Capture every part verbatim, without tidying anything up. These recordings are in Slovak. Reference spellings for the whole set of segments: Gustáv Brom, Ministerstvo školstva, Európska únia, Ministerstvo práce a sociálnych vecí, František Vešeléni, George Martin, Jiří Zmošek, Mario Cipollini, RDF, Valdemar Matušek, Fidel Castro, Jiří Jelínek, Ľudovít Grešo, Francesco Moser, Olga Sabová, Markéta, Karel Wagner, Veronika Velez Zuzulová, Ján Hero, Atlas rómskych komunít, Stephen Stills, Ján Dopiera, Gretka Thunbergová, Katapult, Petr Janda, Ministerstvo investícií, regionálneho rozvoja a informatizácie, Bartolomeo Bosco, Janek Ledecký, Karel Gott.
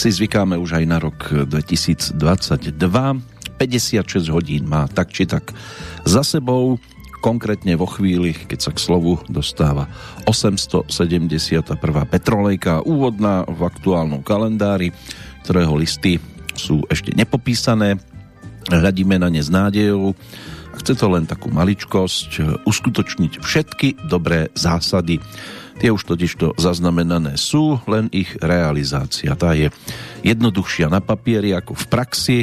tak si zvykáme už aj na rok dvetisícdvadsaťdva. päťdesiatšesť hodín má tak či tak za sebou, konkrétne vo chvíli, keď sa k slovu dostáva osemstosedemdesiatjeden. petrolejka úvodná v aktuálnom kalendári, ktorého listy sú ešte nepopísané. Hľadíme na ne s nádejou a chce to len takú maličkosť, uskutočniť všetky dobré zásady. Tie už totižto zaznamenané sú, len ich realizácia. Tá je jednoduchšia na papieri ako v praxi,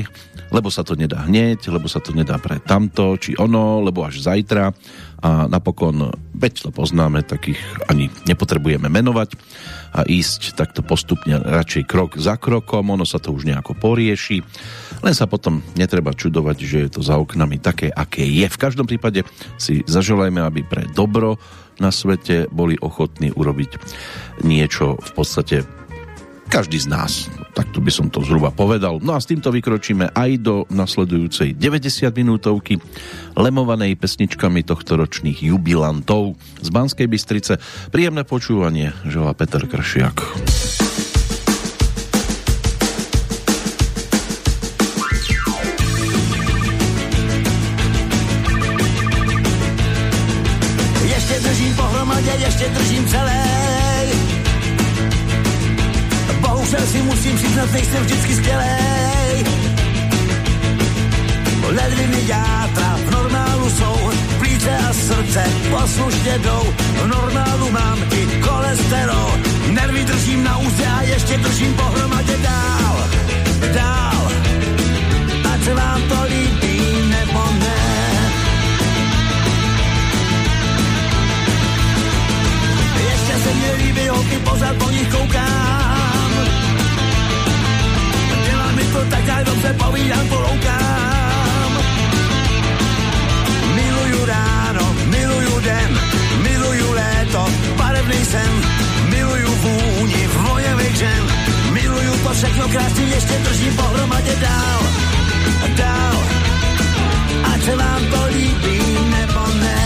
lebo sa to nedá hneď, lebo sa to nedá pre tamto či ono, lebo až zajtra. A napokon, veď to poznáme, tak ich ani nepotrebujeme menovať a ísť takto postupne radšej krok za krokom, ono sa to už nejako porieši. Len sa potom netreba čudovať, že je to za oknami také, aké je. V každom prípade si zaželajme, aby pre dobro na svete boli ochotní urobiť niečo v podstate každý z nás. Takto by som to zhruba povedal. No a s týmto vykročíme aj do nasledujúcej deväťdesiat minútovky lemovanej pesničkami tohtoročných jubilantov z Banskej Bystrice. Príjemné počúvanie želá Peter Kršiak. Ještě držím celej. Bohužel si musím přiznat, nejsem vždycky skvělej. Ledvy mi játra v normálu jsou, plíce a srdce poslušně jdou. V normálu mám i cholesterol, nervy držím na úze a ještě držím pohromadě dál, dál. Ať se vám to líbí nebo ne. Se mě líbí holky, pořád po nich koukám. Dělá mi to tak, já dobře povídám, poloukám. Miluju ráno, miluju den, miluju léto, barevný sen, miluju vůni vojevých žen, miluju to všechno krásný, ještě držím pohromadě dál, dál. Ať se vám to líbí nebo ne.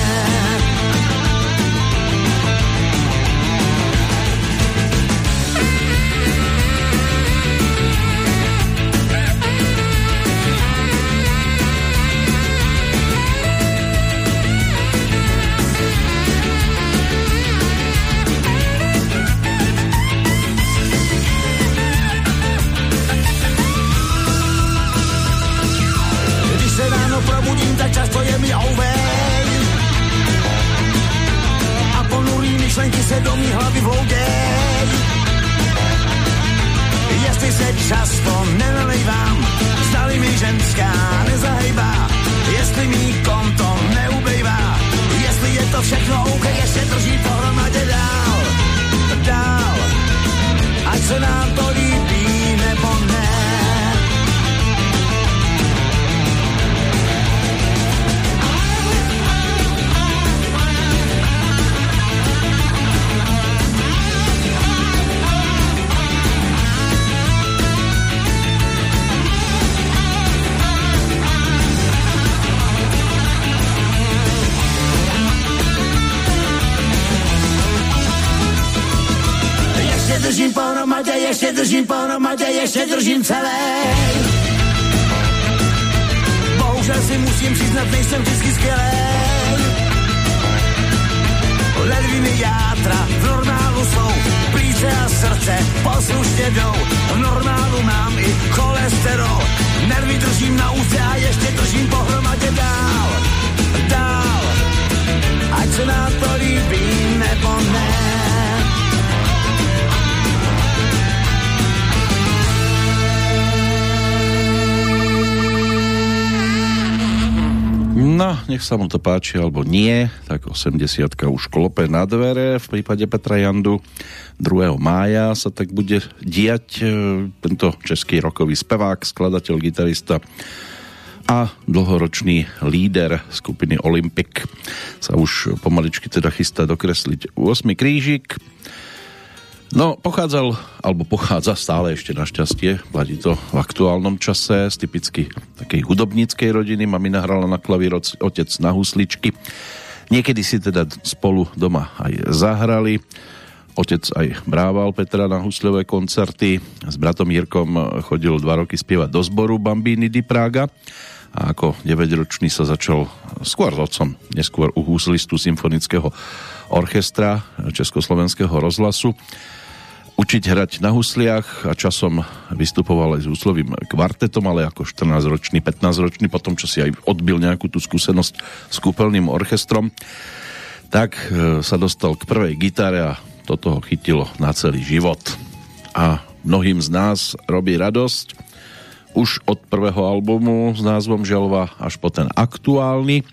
Probudím, tak často je mi ouvej a ponurý myšlenky se do mý hlavy vloudej. Jestli se často nenalejvám, zdali mi ženská nezahejbá, jestli mi konto neubejvá, jestli je to všechno OK, ještě drží pohromadě dál, dál. Ať se nám to líbí nebo ne. Ještě držím pohromadě, ještě držím pohromadě, ještě držím celé. Bohužel si musím přiznat, nejsem vždycky skvělej. Ledvy mi játra v normálu jsou, plíce a srdce poslušně jdou. V normálu mám i cholesterol, nervy držím na úze a ještě držím pohromadě dál, dál. Ať se nám to líbí nebo ne. No, nech sa mu to páči, alebo nie, tak osemdesiatka už klope na dvere v prípade Petra Jandu. druhého mája sa tak bude diať tento český rokový spevák, skladateľ, gitarista a dlhoročný líder skupiny Olympic. Sa už pomaličky teda chystá dokresliť ôsmy krížik. No, pochádzal, alebo pochádza stále ešte našťastie, platí to v aktuálnom čase, z typicky takej hudobníckej rodiny. Mamina hrala na klavír, otec na husličky. Niekedy si teda spolu doma aj zahrali. Otec aj brával Petra na husľové koncerty. S bratom Jirkom chodil dva roky spievať do zboru Bambíny di Praga a ako deväťročný sa začal skôr s otcom, neskôr u huslistu Symfonického orchestra Československého rozhlasu učiť hrať na husliach a časom vystupoval aj s huslovým kvartetom, ale ako štrnásťročný, pätnásťročný, potom čo si aj odbil nejakú tú skúsenosť s kúpeľným orchestrom, tak sa dostal k prvej gitare a toto ho chytilo na celý život. A mnohým z nás robí radosť už od prvého albumu s názvom Želva až po ten aktuálny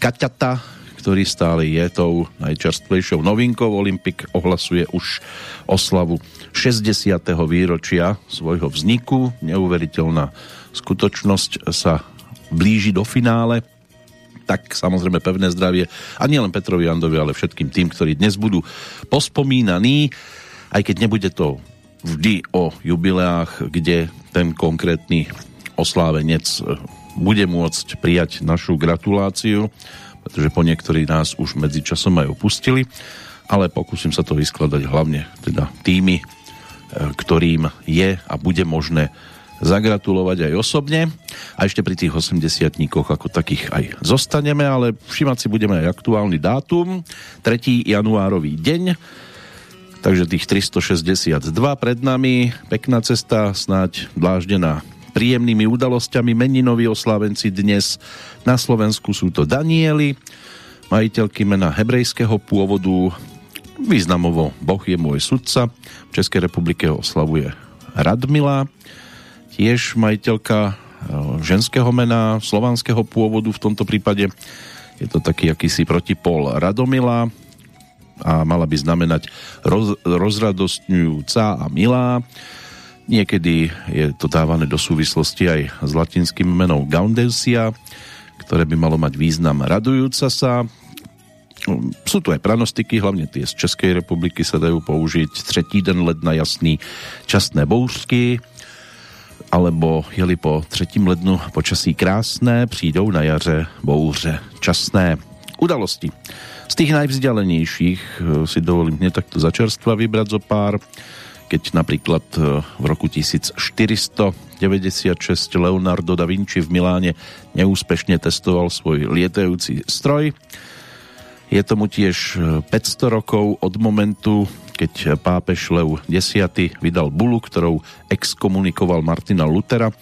Kaťata, ktorý stále je tou najčerstvejšou novinkou. Olympic ohlasuje už oslavu šesťdesiateho výročia svojho vzniku. Neuveriteľná skutočnosť sa blíži do finále. Tak samozrejme pevné zdravie a nielen Petrovi Jandovi, ale všetkým tým, ktorí dnes budú pospomínaní, aj keď nebude to vždy o jubileách, kde ten konkrétny oslávenec bude môcť prijať našu gratuláciu, pretože po niektorí nás už medzičasom aj opustili, ale pokúsim sa to vyskladať hlavne teda tými, ktorým je a bude možné zagratulovať aj osobne. A ešte pri tých osemdesiatníkoch ako takých aj zostaneme, ale všimať si budeme aj aktuálny dátum, tretieho januárový deň, takže tých tristošesťdesiatdva pred nami, pekná cesta, snáď dláždená príjemnými udalosťami. Meninoví oslávenci dnes na Slovensku sú to Danieli, majiteľky mena hebrejského pôvodu, významovo Boh je môj sudca. V Českej republike oslavuje Radmila, tiež majiteľka ženského mena slovanského pôvodu, v tomto prípade je to taký akýsi protipol Radomila a mala by znamenať roz, rozradostňujúca a milá. Niekedy je to dávané do súvislosti aj s latinským menom Gaudenzia, ktoré by malo mať význam radujúca sa. Sú tu aj pranostiky, hlavne tie z Českej republiky sa dajú použiť. Tretí den ledna jasný, časné bouřky, alebo jeli po třetím lednu počasí krásné, přijdou na jaře bouře časné. Udalosti z tých najvzdialenějších si dovolím mne takto začerstva vybrať zo pár. Keď napríklad v roku tisícštyristodeväťdesiatšesť Leonardo da Vinci v Miláne neúspešne testoval svoj lietajúci stroj. Je tomu tiež päťsto rokov od momentu, keď pápež Lev Desiaty vydal bulu, ktorou exkomunikoval Martina Luthera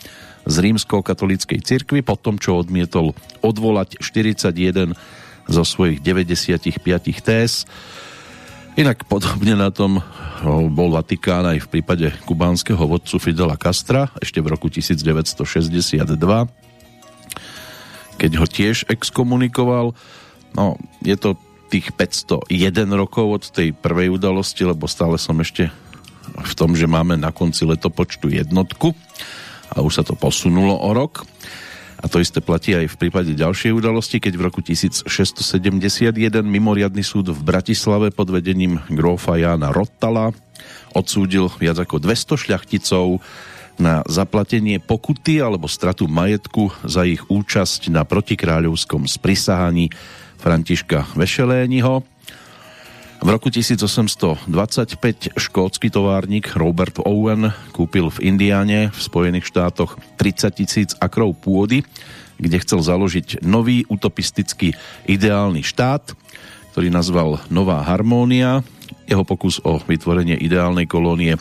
z rímskokatolíckej cirkvi po tom, čo odmietol odvolať štyridsaťjeden zo svojich deväťdesiatpäť téz. Inak podobne na tom bol Vatikán aj v prípade kubánskeho vodcu Fidela Castra ešte v roku devätnásťstošesťdesiatdva, keď ho tiež exkomunikoval. No, je to tých päťsto jeden rokov od tej prvej udalosti, lebo stále som ešte v tom, že máme na konci letopočtu jednotku a už sa to posunulo o rok. A to isté platí aj v prípade ďalšej udalosti, keď v roku tisícšesťstosedemdesiatjeden mimoriadny súd v Bratislave pod vedením grófa Jána Rottala odsúdil viac ako dvesto šľachticov na zaplatenie pokuty alebo stratu majetku za ich účasť na protikráľovskom sprisahaní Františka Vešeléniho. V roku osemnásťstodvadsaťpäť škótsky továrnik Robert Owen kúpil v Indiane v Spojených štátoch tridsaťtisíc akrov pôdy, kde chcel založiť nový utopistický ideálny štát, ktorý nazval Nová Harmónia. Jeho pokus o vytvorenie ideálnej kolónie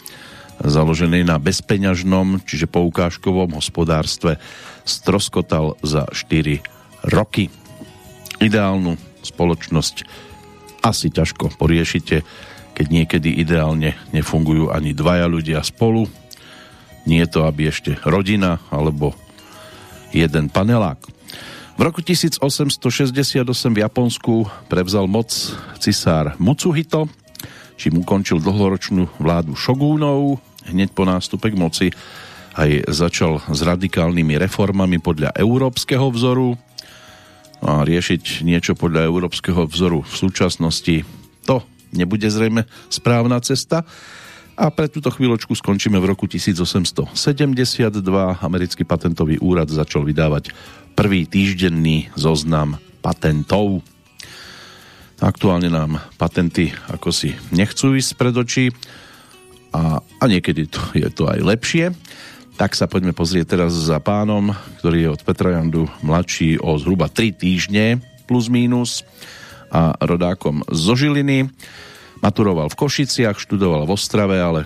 založenej na bezpeňažnom, čiže poukážkovom hospodárstve stroskotal za štyri roky. Ideálnu spoločnosť asi ťažko poriešite, keď niekedy ideálne nefungujú ani dvaja ľudia spolu. Nie je to, aby ešte rodina alebo jeden panelák. V roku osemnásťstošesťdesiatosem v Japonsku prevzal moc cisár Mutsuhito, čím ukončil dlhoročnú vládu šogúnov. Hneď po nástupe k moci aj začal s radikálnymi reformami podľa európskeho vzoru. A riešiť niečo podľa európskeho vzoru v súčasnosti, to nebude zrejme správna cesta. A pre túto chvíľočku skončíme v roku osemnásťstosedemdesiatdva. Americký patentový úrad začal vydávať prvý týždenný zoznam patentov. Aktuálne nám patenty ako si nechcú ísť pred očí a, a niekedy to, je to aj lepšie. Tak sa poďme pozrieť teraz za pánom, ktorý je od Petra Jandu mladší o zhruba tri týždne plus mínus a rodákom zo Žiliny. Maturoval v Košiciach, študoval v Ostrave, ale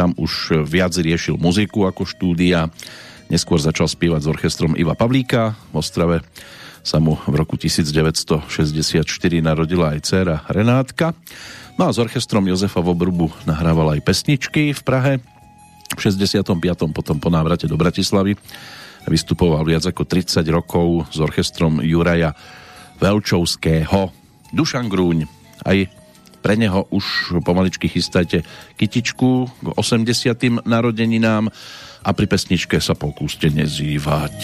tam už viac riešil muziku ako štúdia. Neskôr začal spievať s orchestrom Iva Pavlíka. V Ostrave sa mu v roku devätnásťstošesťdesiatštyri narodila aj dcéra Renátka. No a s orchestrom Jozefa Vobrbu nahrával aj pesničky v Prahe. V šesťdesiatom piatom potom po návrate do Bratislavy vystupoval viac ako tridsať rokov s orchestrom Juraja Velčovského. Dušan Grúň, aj pre neho už pomaličky chystajte kytičku k osemdesiatym narodeninám a pri pesničke sa pokúste nezývať.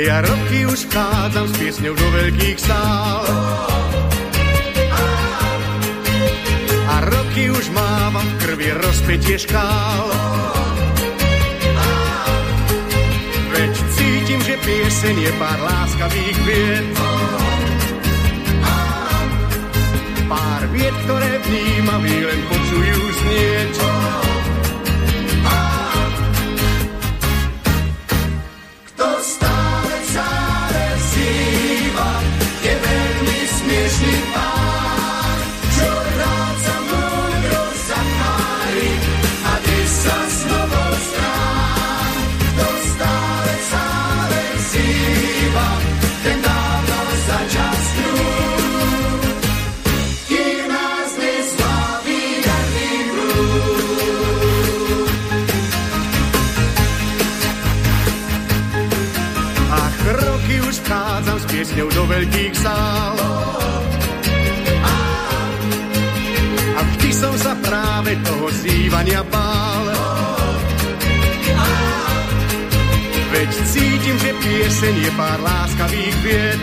Ja roky už vchádzam s piesňou do veľkých sál a roky už mávam v krvi rozpätie škál. Veď cítim, že pieseň je pár láskavých vied, pár vied, ktoré vnímaví len počujú znieť. Kto stále s ňou do veľkých sál a vždy som sa práve toho zývania bál. Veď cítim, že pieseň je pár láskavých vied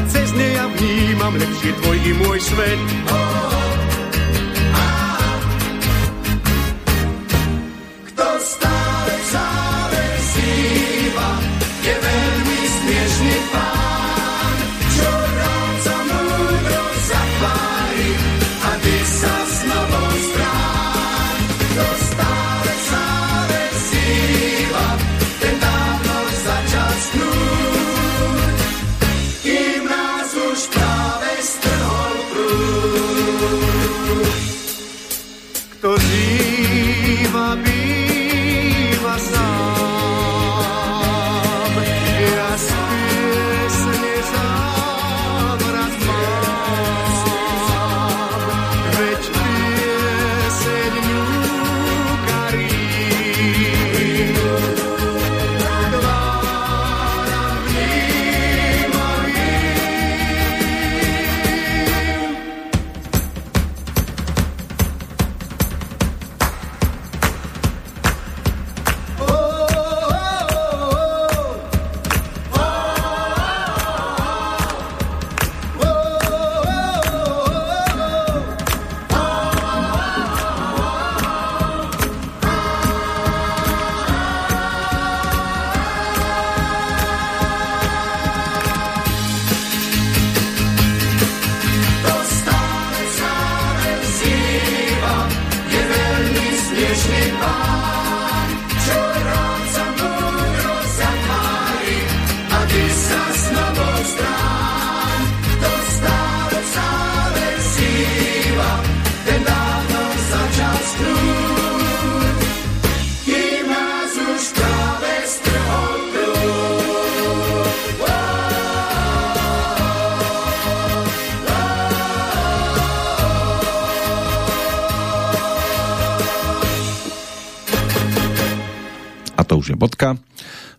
a cez nej ja vnímam lepšie tvoj i môj svet. Kto stále stále zýva, je veľmi smiešný pán, čo rád za múdro zachváli a ty sa s novou strán. Kto stále stále zýva, ten dávno začal snúť, kým nás už práve strhol prúd. Kto zýva, býva sám.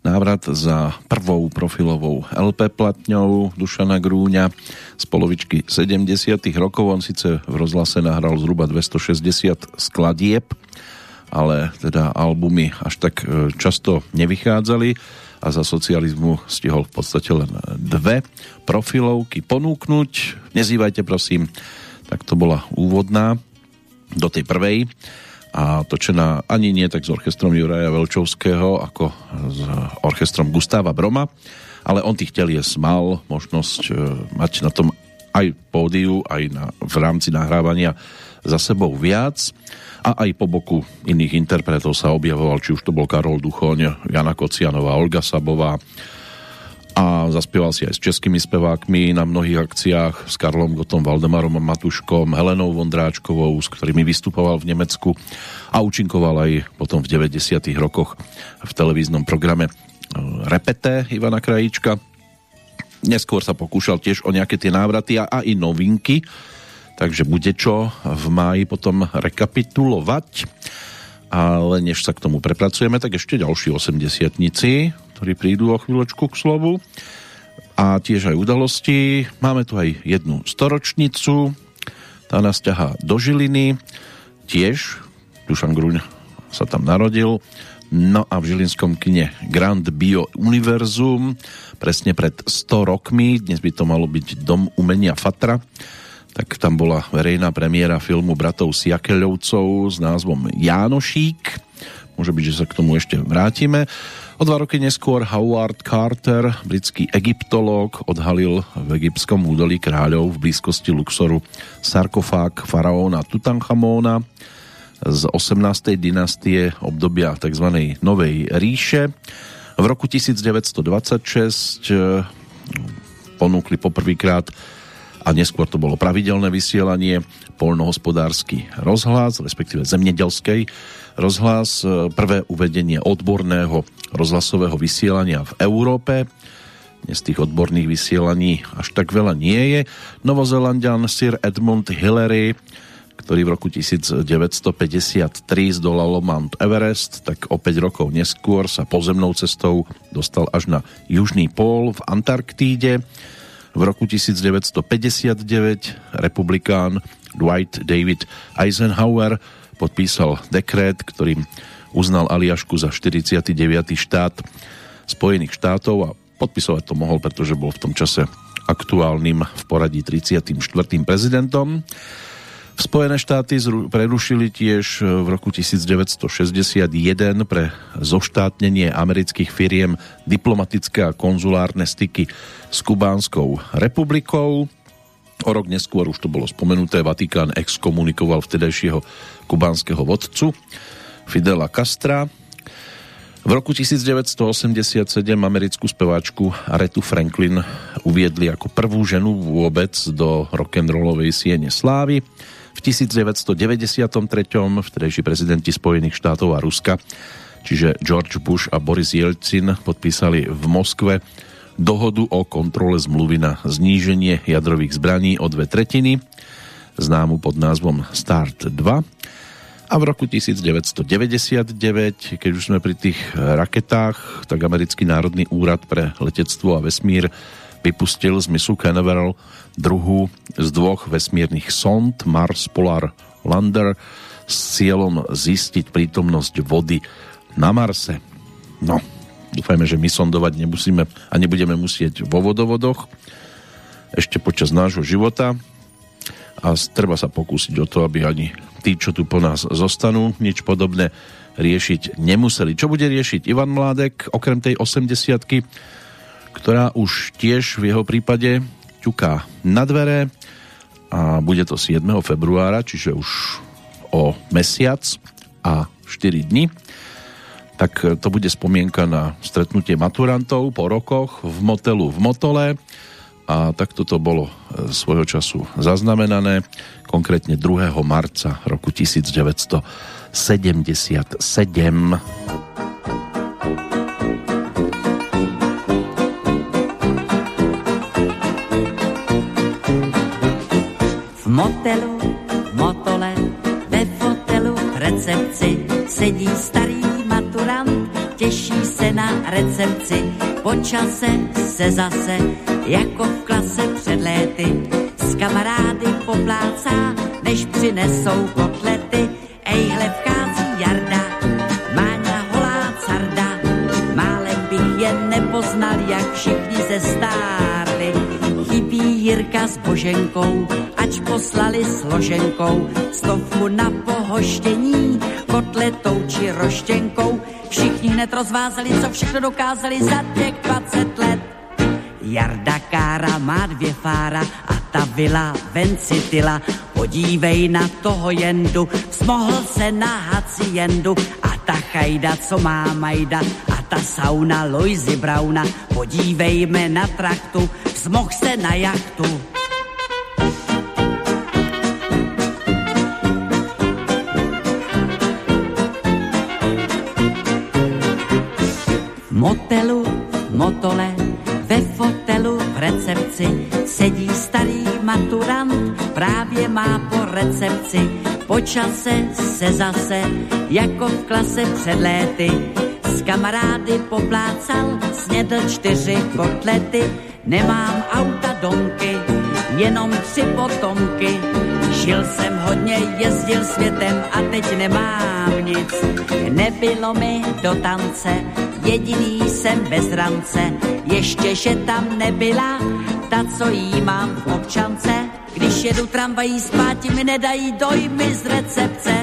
Návrat za prvou profilovou el pé platňou Dušana Grúňa z polovičky sedemdesiatych rokov. On síce v rozhlase nahral zhruba dvestošesťdesiat skladieb, ale teda albumy až tak často nevychádzali a za socializmu stihol v podstate len dve profilovky ponúknuť. Nezývajte prosím, tak to bola úvodná do tej prvej a točená ani nie tak s orchestrom Juraja Velčovského ako s orchestrom Gustáva Broma, ale on tých telies mal možnosť mať na tom aj pódiu, aj na, v rámci nahrávania za sebou viac a aj po boku iných interpretov sa objavoval, či už to bol Karol Duchoň, Jana Kocianová, Olga Sabová a zaspieval si aj s českými spevákmi na mnohých akciách, s Karlom Gottom, Valdemarom Matuškom, Helenou Vondráčkovou, s ktorými vystupoval v Nemecku a účinkoval aj potom v deväťdesiatych rokoch v televíznom programe Repeté Ivana Krajíčka. Neskôr sa pokúšal tiež o nejaké tie návraty a aj novinky, takže bude čo v máji potom rekapitulovať. Ale než sa k tomu prepracujeme, tak ešte ďalší osemdesiatnici, ktorí prídu o chvíľočku k slovu. A tiež aj udalosti. Máme tu aj jednu storočnicu. Tá nás ťahá do Žiliny. Tiež Dušan Grúň sa tam narodil. No a v žilinskom kine Grand Bio Univerzum. Presne pred sto rokmi. Dnes by to malo byť Dom umenia Fatra. Tak tam bola verejná premiéra filmu Bratov Siakeľovcov s názvom Jánošík. Môže byť, že sa k tomu ešte vrátime. O dva roky neskôr Howard Carter, britský egyptológ, odhalil v egyptskom údolí kráľov v blízkosti Luxoru sarkofág faraóna Tutanchamóna z osemnástej dynastie obdobia tzv. Novej ríše. V roku devätnásť dvadsaťšesť ponúkli poprvýkrát a neskôr to bolo pravidelné vysielanie poľnohospodársky rozhlas, respektíve zemedelskej rozhlas, prvé uvedenie odborného rozhlasového vysielania v Európe. Dnes tých odborných vysielaní až tak veľa nie je. Novozelanďan Sir Edmund Hillary, ktorý v roku devätnásť päťdesiattri zdolal Mount Everest, tak o päť rokov neskôr sa pozemnou cestou dostal až na južný pól v Antarktíde. V roku devätnásť päťdesiatdeväť republikán Dwight David Eisenhower podpísal dekrét, ktorým uznal Aliašku za štyridsiaty deviaty štát Spojených štátov a podpisovať to mohol, pretože bol v tom čase aktuálnym v poradí tridsiatym štvrtým prezidentom. V Spojené štáty prerušili tiež v roku devätnásť šesťdesiatjeden pre zoštátnenie amerických firiem diplomatické a konzulárne styky s Kubánskou republikou. O rok neskôr, už to bolo spomenuté, Vatikán exkomunikoval vtedajšieho kubánskeho vodcu Fidela Castra. V roku devätnásť osemdesiatsedem americkú speváčku Arethu Franklin uviedli ako prvú ženu vôbec do rock'n'rollovej siene slávy. V devätnásť deväťdesiattri vtedajší prezidenti Spojených štátov a Ruska, čiže George Bush a Boris Jelcin, podpísali v Moskve dohodu o kontrole zmluvy na zníženie jadrových zbraní o dve tretiny, známu pod názvom Start dva. A v roku devätnásť deväťdesiatdeväť, keď už sme pri tých raketách, tak americký národný úrad pre letectvo a vesmír vypustil z mysu Canaveral druhú z dvoch vesmírnych sond Mars Polar Lander s cieľom zistiť prítomnosť vody na Marse. No, dúfajme, že my sondovať nemusíme a nebudeme musieť vo vodovodoch ešte počas nášho života a treba sa pokúsiť o to, aby ani tí, čo tu po nás zostanú, nič podobné riešiť nemuseli. Čo bude riešiť Ivan Mládek okrem tej osemdesiatky, ktorá už tiež v jeho prípade ťuká na dvere a bude to siedmeho februára, čiže už o mesiac a štyri dni. Tak to bude spomienka na stretnutie maturantov po rokoch v motelu v Motole a takto to bolo svojho času zaznamenané, konkrétne druhého marca roku devätnásť sedemdesiatsedem. V motelu, v motole, ve fotelu v recepci sedí starý maturant, těší se na recepci. Po čase se zase, jako v klase před léty, s kamarády poplácá, než přinesou kotlety. Ejhle, vchází Jarda, Máňa holá carda, málem bych je nepoznal, jak všichni se stárli. chybí Jirka s Boženkou, ač poslali složenkou, stovku na pohoštění, kotletou či roštěnkou. Všichni hned rozvázali, co všechno dokázali za těch dvacet let. Jarda Kára má dvě fára a ta vila vencitila. Podívej na toho Jendu, smohl se na haciendu. A ta chajda, co má Majda, a ta sauna Loisy Brauna. Podívejme na traktu, smohl se na jachtu. Motelu, motole, ve fotelu v recepci sedí starý maturant, právě má po recepci. Po čase se zase, jako v klase před léty, s kamarády poplácal, snědl čtyři kotlety. Nemám auta domky, jenom tři potomky. Žil jsem hodně, jezdil světem a teď nemám nic. Nebylo mi do tance, jediný jsem bez rance. Ještě, že tam nebyla ta, co jí mám v občance. Když jedu tramvají, spáti mi nedají dojmy z recepce.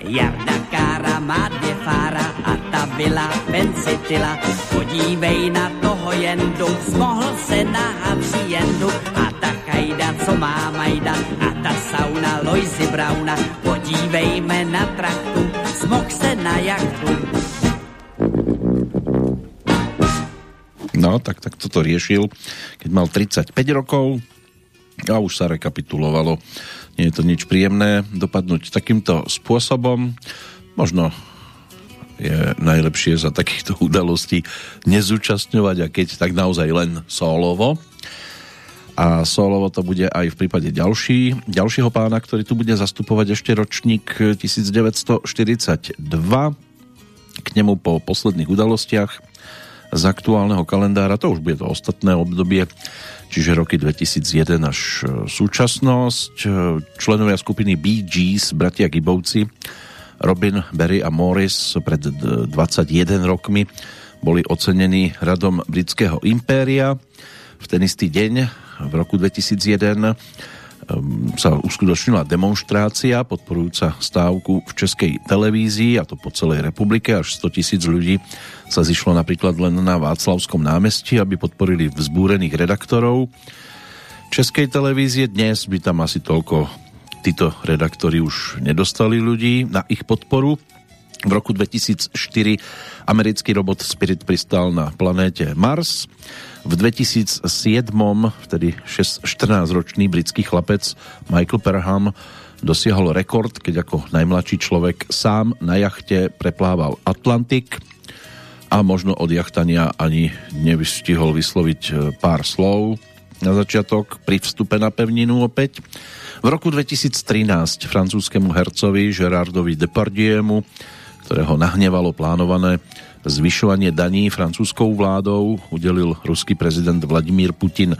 Jarda Kára má dvě fára a ta byla vencitila. Podívej na toho Jendu, smohl se na haciendu. A ta chajda, co má Majda, a ta sauna Loisy Brauna. Podívejme na traktu, smohl se na jachtu. No, tak, tak toto riešil, keď mal tridsaťpäť rokov a už sa rekapitulovalo. Nie je to nič príjemné dopadnúť takýmto spôsobom. Možno je najlepšie za takýchto udalostí nezúčastňovať, a keď, tak naozaj len solovo. A solovo to bude aj v prípade ďalší, ďalšieho pána, ktorý tu bude zastupovať ešte ročník devätnásťstoštyridsaťdva. K nemu po posledných udalostiach z aktuálneho kalendára, to už bude to ostatné obdobie, čiže roky dvetisícjeden až súčasnosť. Členovia skupiny Bee Gees, bratia Gibovci, Robin, Barry a Morris pred dvadsaťjeden rokmi boli ocenení radom britského impéria. V ten istý deň v roku dvetisícjeden sa uskutočnila demonštrácia podporujúca stávku v Českej televízii, a to po celej republike. Až sto tisíc ľudí sa zišlo napríklad len na Václavskom námestí, aby podporili vzbúrených redaktorov Českej televízie. Dnes by tam asi toľko títo redaktori už nedostali ľudí na ich podporu. V roku dvetisícštyri americký robot Spirit pristál na planéte Mars. V dvetisícsedem, vtedy štrnásťročný britský chlapec Michael Perham dosiahol rekord, keď ako najmladší človek sám na jachte preplával Atlantik a možno od jachtania ani nevystihol vysloviť pár slov na začiatok pri vstupe na pevninu opäť. V roku dvetisíctrinásť francúzskému hercovi Gerardovi Depardiemu, ktorého nahnevalo plánované zvyšovanie daní francúzskou vládou, udelil ruský prezident Vladimír Putin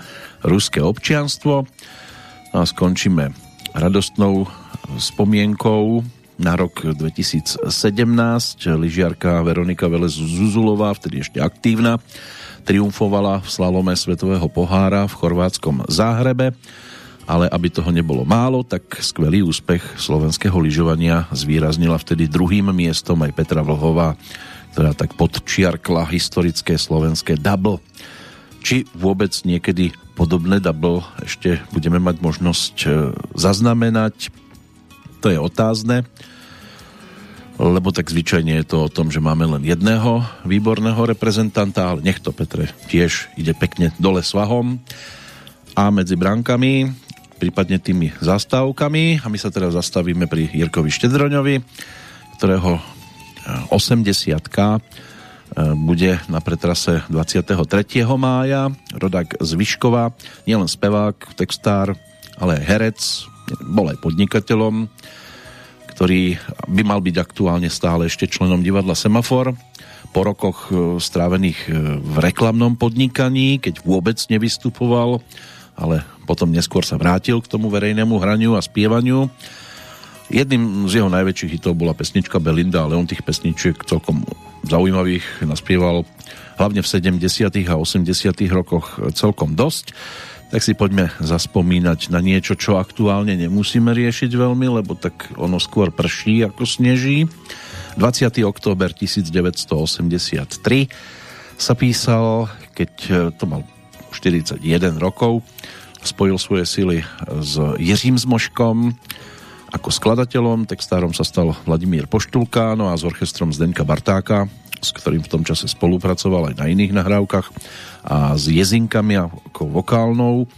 ruské občianstvo. A skončíme radostnou spomienkou na rok dvetisícsedemnásť. Lyžiarka Veronika Velez Zuzulová, vtedy ešte aktívna, triumfovala v slalome svetového pohára v chorvátskom Záhrebe. Ale aby toho nebolo málo, tak skvelý úspech slovenského lyžovania zvýraznila vtedy druhým miestom aj Petra Vlhová, ktorá tak podčiarkla historické slovenské double. Či vôbec niekedy podobné double ešte budeme mať možnosť zaznamenať, to je otázne, lebo tak zvyčajne je to o tom, že máme len jedného výborného reprezentanta, ale nech to, Petre, tiež ide pekne dole svahom a medzi bránkami, prípadne tými zastávkami. A my sa teraz zastavíme pri Jirkovi Štedroňovi, ktorého osemdesiatka bude na pretrase dvadsiateho tretieho mája. Rodák z Vyškova, nielen spevák, textár, ale herec, bol aj podnikateľom, ktorý by mal byť aktuálne stále ešte členom divadla Semafor. Po rokoch strávených v reklamnom podnikaní, keď vôbec nevystupoval, ale potom neskôr sa vrátil k tomu verejnému hraniu a spievaniu. Jedným z jeho najväčších hitov bola pesnička Belinda, ale on tých pesničiek celkom zaujímavých naspieval hlavne v sedemdesiatych a osemdesiatych rokoch celkom dosť. tak si poďme zaspomínať na niečo, čo aktuálne nemusíme riešiť veľmi, lebo tak ono skôr prší ako sneží. dvadsiateho októbra tisícdeväťstoosemdesiattri sa písal, keď to mal štyridsaťjeden rokov, spojil svoje sily s Jiřím Zmoškom. Ako skladateľom, textárom sa stal Vladimír Poštulka, no a s orchestrom Zdenka Bartáka, s ktorým v tom čase spolupracoval aj na iných nahrávkach, a s Jezinkami ako vokálnou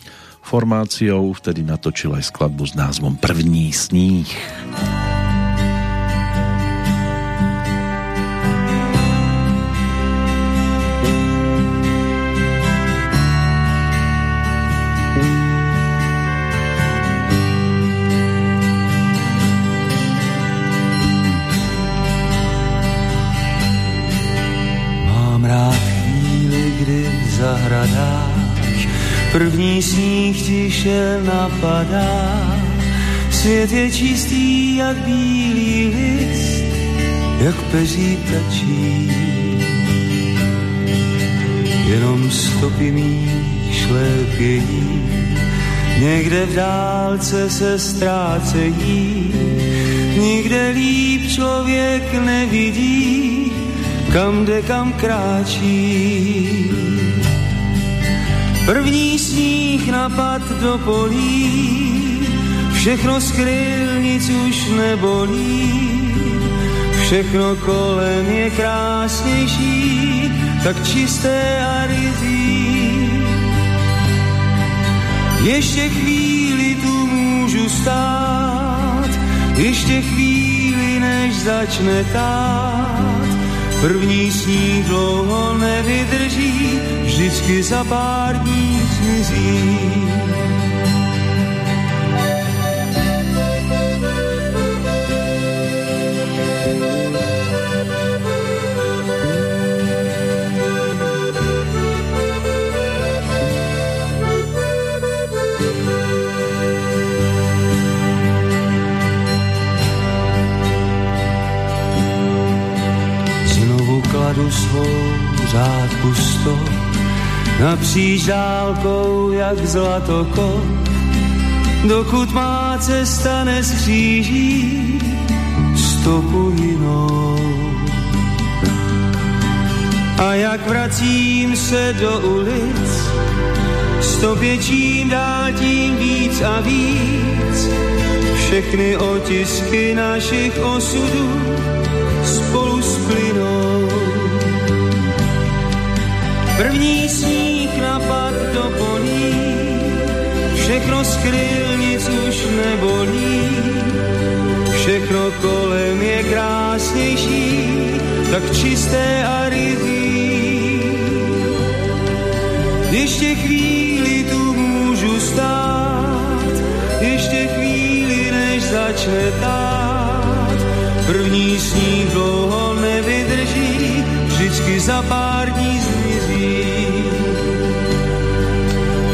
formáciou vtedy natočil aj skladbu s názvom První sníh. První sníh tiše napadá, svět je čistý jak bílý list, jak peří ptačí. Jenom stopy mých šlépění někde v dálce se ztrácejí, nikde líp člověk nevidí, kam jde, kam kráčí. První sníh napad do polí, všechno skryl, nic už nebolí, všechno kolem je krásnější, tak čisté a ryzí. Ještě chvíli tu můžu stát, ještě chvíli, než začne tát. První sníh dlouho nevydrží, vždycky za pár dní zmizí. Kladu svou řádku sto napříč dálkou jak zlatoko, dokud má cesta neskříží stopu jinou. A jak vracím se do ulic, stopě čím dál tím víc a víc, všechny otisky našich osudů spolu splynou. První sníh napad do polí, všechno skryl, nic už nebolí, všechno kolem je krásnější, tak čisté a ryzí. Ještě chvíli tu můžu stát, ještě chvíli, než začne tát. První sníh dlouho nevydrží, vždycky za pár dní zmizí.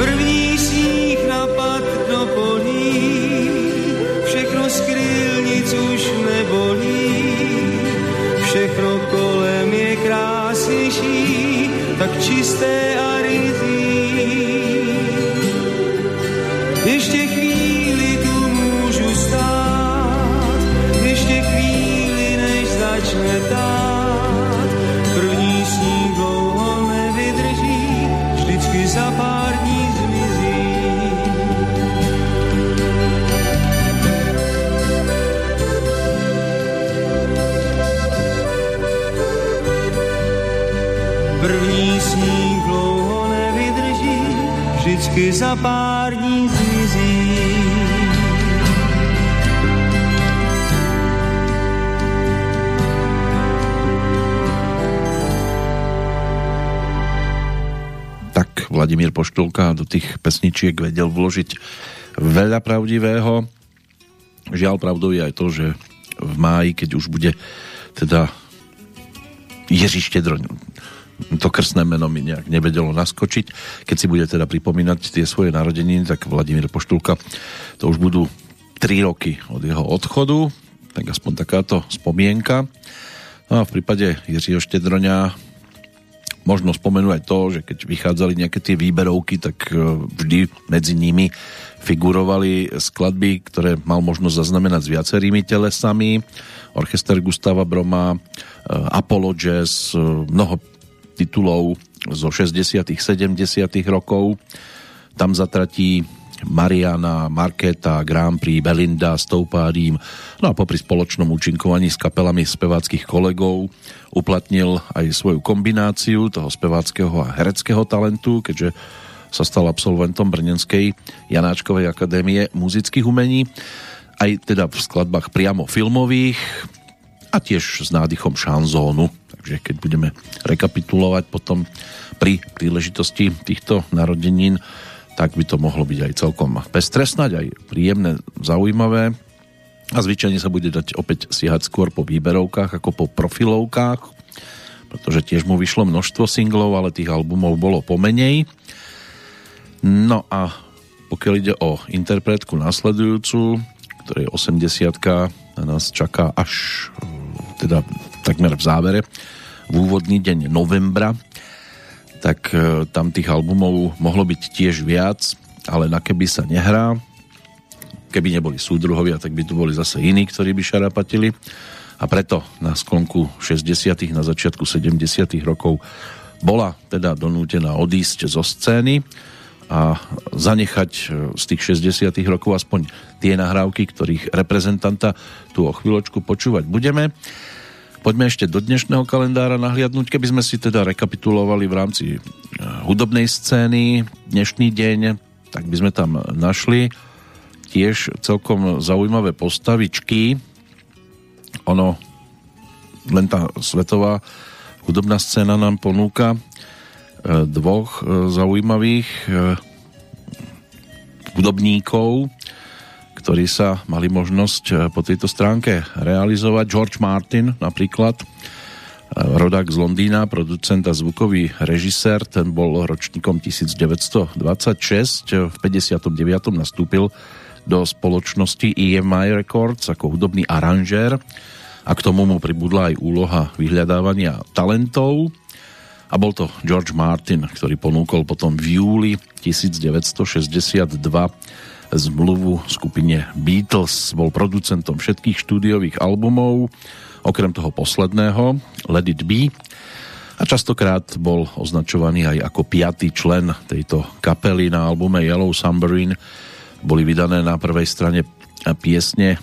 První sníh napad do polí, všechno skryl, nic už nebolí, všechno kolem je krásnější, tak čisté a ryzí. Ještě chvíli tu můžu stát, ještě chvíli, než začne tát. Za pár dní zmizí. První sníh dlouho nevydrží, vždycky za pár dní zmizí. Vladimír Poštulka do tých pesničiek vedel vložiť veľa pravdivého. Žiaľ, pravdou je aj to, že v máji, keď už bude teda Jiří Štědroň, to krstné meno mi nejak nevedelo naskočiť, keď si bude teda pripomínať tie svoje narodeniny, tak Vladimír Poštulka, to už budú tri roky od jeho odchodu, tak aspoň takáto spomienka. No a v prípade Jiřího Štědroňa možno spomenúť aj to, že keď vychádzali nejaké tie výberovky, tak vždy medzi nimi figurovali skladby, ktoré mal možnosť zaznamenať s viacerými telesami. Orchester Gustáva Broma, Apollo Jazz, mnoho titulov zo šesťdesiatych, sedemdesiatych rokov. Tam zatratí Mariana, Markéta, Grand Prix, Belinda, Stoupádím. No a popri spoločnom účinkovaní s kapelami speváckých kolegov uplatnil aj svoju kombináciu toho speváckého a hereckého talentu, keďže sa stal absolventom brněnskej Janáčkovej akadémie muzických umení, aj teda v skladbách priamo filmových a tiež s nádychom šanzónu. Takže keď budeme rekapitulovať potom pri príležitosti týchto narodenín, tak by to mohlo byť aj celkom pestré, snáď aj príjemné, zaujímavé. A zvyčajne sa bude dať opäť siahať skôr po výberovkách ako po profilovkách, pretože tiež mu vyšlo množstvo singlov, ale tých albumov bolo pomenej. No a pokiaľ ide o interpretku následujúcu, ktorej osemdesiatka na nás čaká až teda takmer v závere, v úvodný deň novembra, tak tam tých albumov mohlo byť tiež viac, ale na Keby sa nehrá. Keby neboli súdruhovia, tak by tu boli zase iní, ktorí by šarapatili. A preto na sklonku šesťdesiatych, na začiatku sedemdesiatych rokov bola teda donútená odísť zo scény a zanechať z tých šesťdesiatych rokov aspoň tie nahrávky, ktorých reprezentanta tu o chvíľočku počúvať budeme. Poďme ešte do dnešného kalendára nahliadnúť, keby sme si teda rekapitulovali v rámci hudobnej scény dnešný deň, tak by sme tam našli tiež celkom zaujímavé postavičky. Ono, len tá svetová hudobná scéna nám ponúka dvoch zaujímavých hudobníkov, ktorí sa mali možnosť po tejto stránke realizovať. George Martin napríklad, rodák z Londýna, producent a zvukový režisér, ten bol ročníkom devätnásť dvadsaťšesť, v päťdesiatom deviatom nastúpil do spoločnosti í em í Records ako hudobný aranžér a k tomu mu pribudla aj úloha vyhľadávania talentov. A bol to George Martin, ktorý ponúkol potom v júli devätnásť šesťdesiatdva zmluvu skupine Beatles. Bol producentom všetkých štúdiových albumov, okrem toho posledného, Let It Be, a častokrát bol označovaný aj ako piatý člen tejto kapely. Na albume Yellow Submarine boli vydané na prvej strane piesne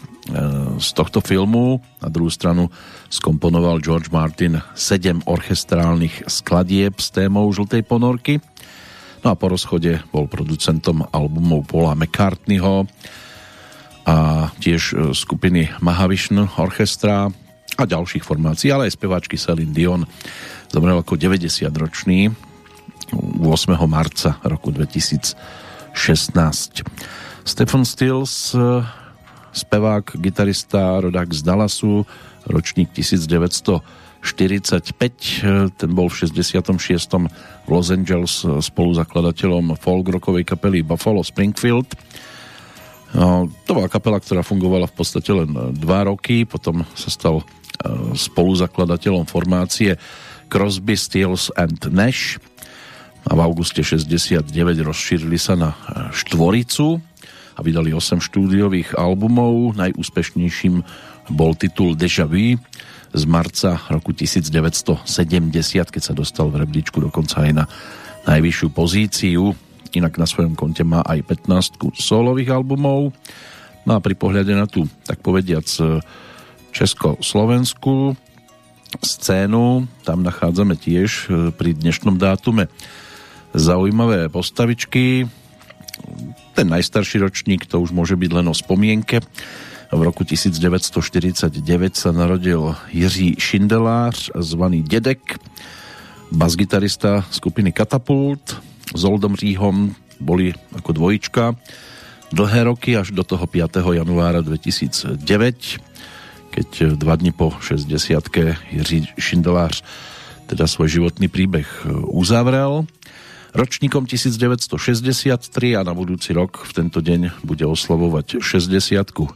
z tohto filmu, na druhú stranu skomponoval George Martin sedem orchestrálnych skladieb s témou Žltej ponorky. No a po rozchode bol producentom albumov Paula McCartneyho a tiež skupiny Mahavishnu Orchestra a ďalších formácií, ale aj speváčky Celine Dion. Zomrel ako deväťdesiatročný ôsmeho marca roku dvetisícšestnásť. Stephen Stills, spevák, gitarista, rodák z Dallasu, ročník devätnásť štyridsaťpäť, ten bol v šesťdesiatom šiestom v Los Angeles spoluzakladateľom folkrockovej kapely Buffalo Springfield. No, to bola kapela, ktorá fungovala v podstate len dva roky, potom sa stal spoluzakladateľom formácie Crosby, Stills and Nash a v auguste šesťdesiatdeväť rozšírili sa na štvoricu a vydali osem štúdiových albumov. Najúspešnejším bol titul Déjà Vu z marca roku devätnásť sedemdesiat, keď sa dostal v rebríčku dokonca aj na najvyššiu pozíciu. Inak na svojom konte má aj pätnásť solových albumov. No a pri pohľade na tú, tak povediac, československú scénu, tam nachádzame tiež pri dnešnom dátume zaujímavé postavičky. Ten najstarší ročník, to už môže byť len o spomienke. V roku devätnásť štyridsaťdeväť sa narodil Jiří Šindelář, zvaný Dedek, basgitarista skupiny Katapult. S Oldom Říhom boli ako dvojička dlhé roky až do toho piateho januára dvetisícdeväť, keď dva dni po šesťdesiatke Jiří Šindelář teda svoj životný príbeh uzavrel. Ročníkom devätnásť šesťdesiattri a na budúci rok v tento deň bude oslavovať šesťdesiatku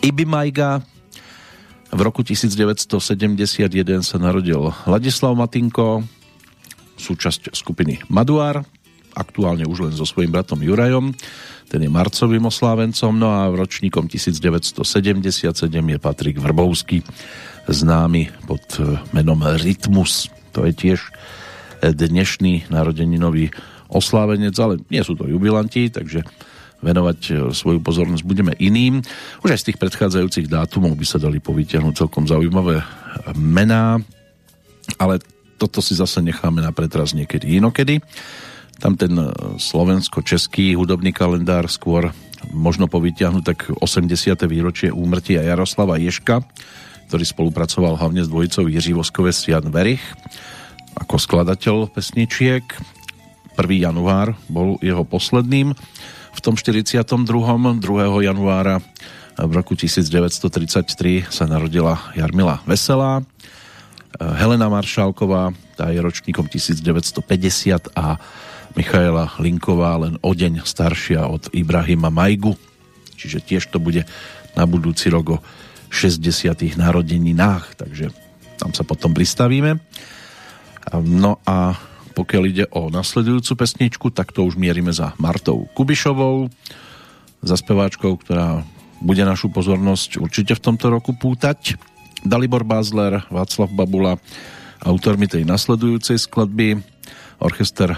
Ibi Majga. V roku devätnásť sedemdesiatjeden sa narodil Ladislav Matinko, súčasť skupiny Maduár, aktuálne už len so svojím bratom Jurajom, ten je marcovým oslávencom, no a ročníkom devätnásťsedemdesiatsedem je Patrik Vrbovský, známy pod menom Rytmus. To je tiež dnešný narodeninový oslávenec, ale nie sú to jubilanti, takže venovať svoju pozornosť budeme iným. Už aj z tých predchádzajúcich dátumov by sa dali povytiahnuť celkom zaujímavé mená, ale toto si zase necháme na pretras niekedy inokedy. Tam ten slovensko-český hudobný kalendár skôr možno povytiahnuť tak osemdesiate výročie úmrtia Jaroslava Ježka, ktorý spolupracoval hlavne s dvojicou Jiří Voskovec Jan Verich ako skladateľ pesničiek. prvého januára bol jeho posledným v tom štyridsiatom druhom. druhého januára v roku devätnásťtridsaťtri sa narodila Jarmila Veselá. Helena Maršálková, tá je ročníkom devätnásťpäťdesiat, a Michaela Linková, len o deň staršia od Ibrahima Majgu. Čiže tiež to bude na budúci rok o šesťdesiatych narodeninách, takže tam sa potom pristavíme. No a pokiaľ ide o nasledujúcu pesničku, tak to už mierime za Martou Kubišovou, za speváčkou, ktorá bude našu pozornosť určite v tomto roku pútať. Dalibor Bázler, Václav Babula, autormi tej nasledujúcej skladby, orchester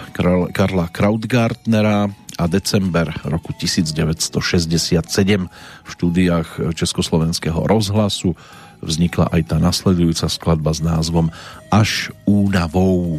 Karla Krautgartnera a december roku devätnásťšesťdesiatsedem v štúdiách Československého rozhlasu vznikla aj tá nasledujúca skladba s názvom Až únavou.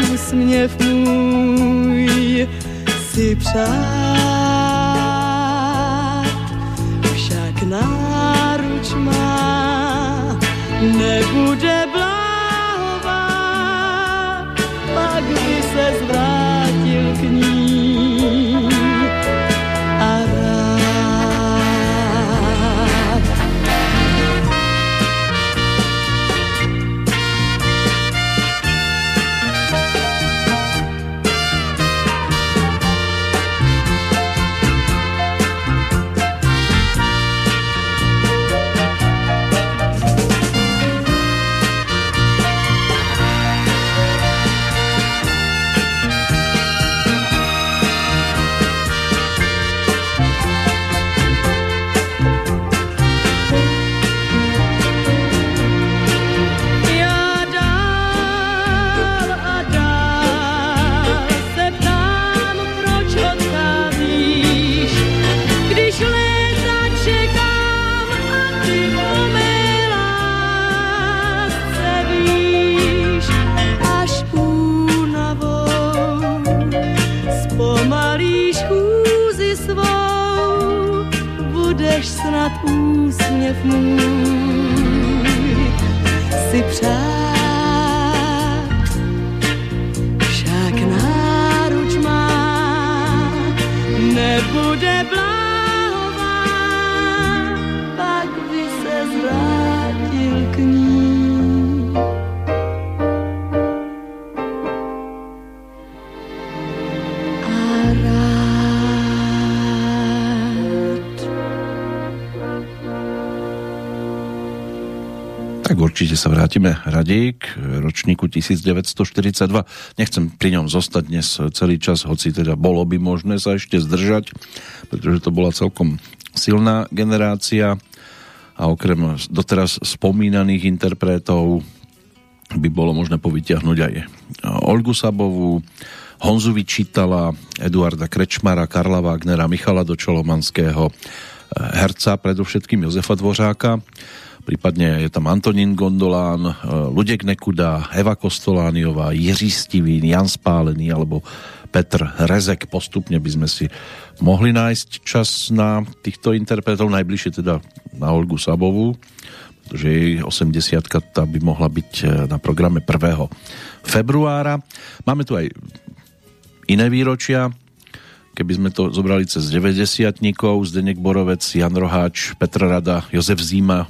Úsměv můj si přát, však náruč má nebude bláhová, pak by se zvrátil k ní a rád. Snad úsměv můj si přát, však náruč má nebude bláhová, pak by se zvrátil k ní. určite sa vrátime radi k ročníku devätnásť štyridsaťdva. Nechcem pri ňom zostať dnes celý čas, hoci teda bolo by možné sa ešte zdržať, pretože to bola celkom silná generácia a okrem doteraz spomínaných interpretov by bolo možné povytiahnuť aj Olgu Sabovú, Honzu Vyčítala, Eduarda Krečmara, Karla Wagnera, Michala Dočolomanského, herca predovšetkým Jozefa Dvořáka, prípadne je tam Antonín Gondolán, Luděk Nekuda, Eva Kostolániová, Jiří Stivín, Jan Spálený alebo Petr Rezek. Postupne by sme si mohli nájsť čas na týchto interpretov, najbližšie teda na Olgu Sabovú, pretože jej osemdesiatka tá by mohla byť na programe prvého februára. Máme tu aj iné výročia. Keby sme to zobrali cez deväťdesiatnikov, Zdeněk Borovec, Jan Roháč, Petr Rada, Jozef Zíma,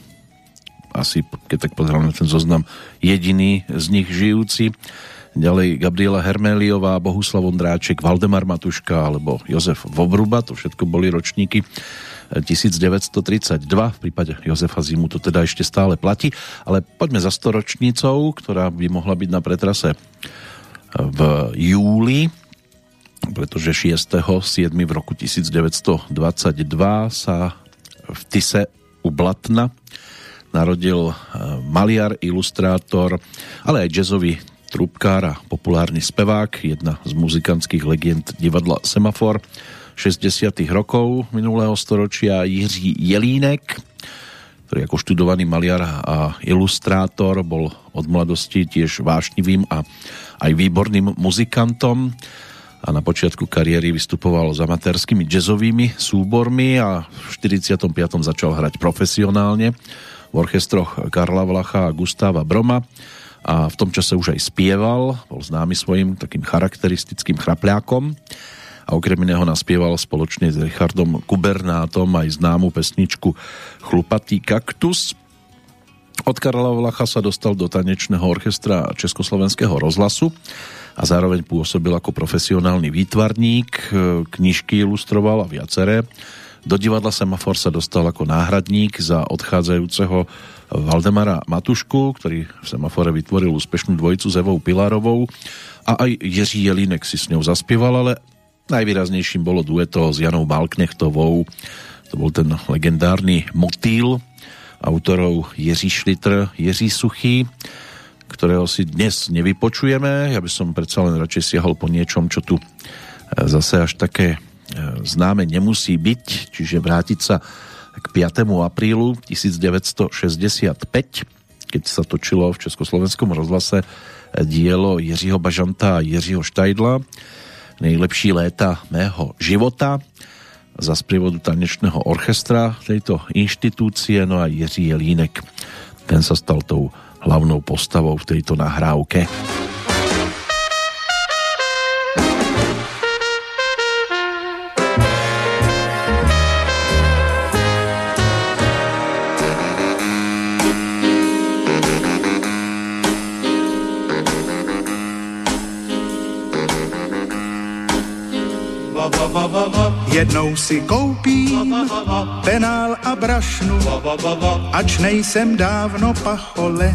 asi, keď tak pozerám na ten zoznam, jediný z nich žijúci. Ďalej Gabriela Herméliová, Bohuslav Ondráček, Valdemar Matuška alebo Jozef Vobruba, to všetko boli ročníky devätnásť tridsaťdva. V prípade Jozefa Zímu to teda ešte stále platí, ale poďme za storočnicou, ktorá by mohla byť na pretrase v júli, pretože šiesteho siedmeho v roku devätnásť dvadsaťdva sa v Tise u Blatna narodil maliar, ilustrátor, ale aj jazzový trúbkár a populárny spevák, jedna z muzikantských legend divadla Semafor šesťdesiatych rokov minulého storočia, Jiří Jelínek, ktorý ako študovaný maliar a ilustrátor bol od mladosti tiež vášnivým a aj výborným muzikantom a na počiatku kariéry vystupoval s amatérskými jazzovými súbormi a v štyridsiatom piatom začal hrať profesionálne v orchestroch Karla Vlacha a Gustáva Broma a v tom čase už aj spieval, bol známy svojim takým charakteristickým chrapľákom a okrem iného naspieval spoločne s Richardom Kubernátom aj známu pesničku Chlupatý kaktus. Od Karla Vlacha sa dostal do tanečného orchestra Československého rozhlasu a zároveň pôsobil ako profesionálny výtvarník, knižky ilustroval a viaceré. Do divadla Semafor sa dostal ako náhradník za odchádzajúceho Valdemara Matušku, ktorý v Semafore vytvoril úspešnú dvojicu s Evou Pilarovou a aj Jiří Jelínek si s ňou zaspieval, ale najvýraznejším bolo dueto s Janou Malknechtovou. To bol ten legendárny Motýl autorov Jiří Šlitr, Jiří Suchý, ktorého si dnes nevypočujeme. Ja by som predsa len radšej siahol po niečom, čo tu zase až také známe nemusí byť, čiže vrátiť sa k piatemu aprílu devätnásť šesťdesiatpäť, keď sa točilo v Československom rozhlase dielo Jiřího Bažanta a Jiřího Štajdla Nejlepší léta mého života za sprievodu tanečného orchestra tejto inštitúcie, no a Jiří Jelínek, ten sa stal tou hlavnou postavou v tejto nahrávke. Jednou si koupím penál a brašnu, ač nejsem dávno pachole.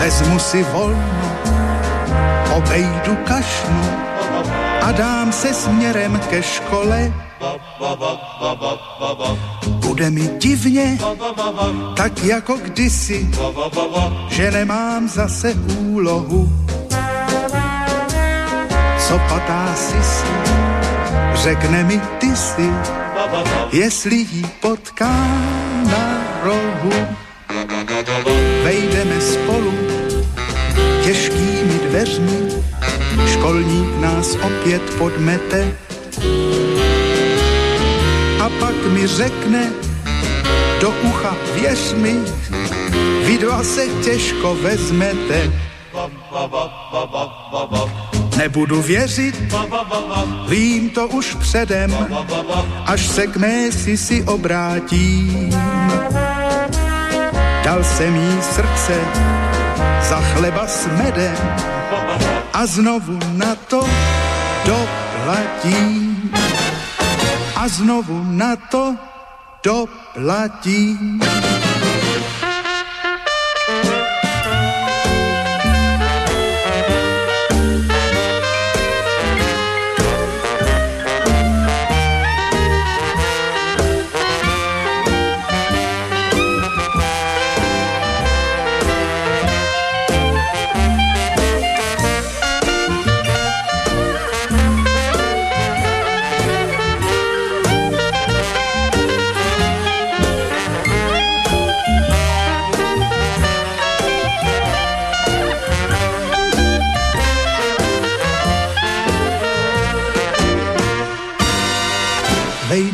Vezmu si volno, obejdu kašnu a dám se směrem ke škole. Bude mi divně, tak jako kdysi, že nemám zase úlohu. Co patá si si, řekne mi ty si, jestli jí potkám na rohu. Vejdeme spolu těžkými dveřmi, školník nás opět podmete. A pak mi řekne do ucha, věř mi, vy dva se těžko vezmete. Nebudu věřit, vím to už předem, až se k mé sisi obrátím. Dal jsem jí srdce za chleba s medem a znovu na to doplatím. A znovu na to doplatím.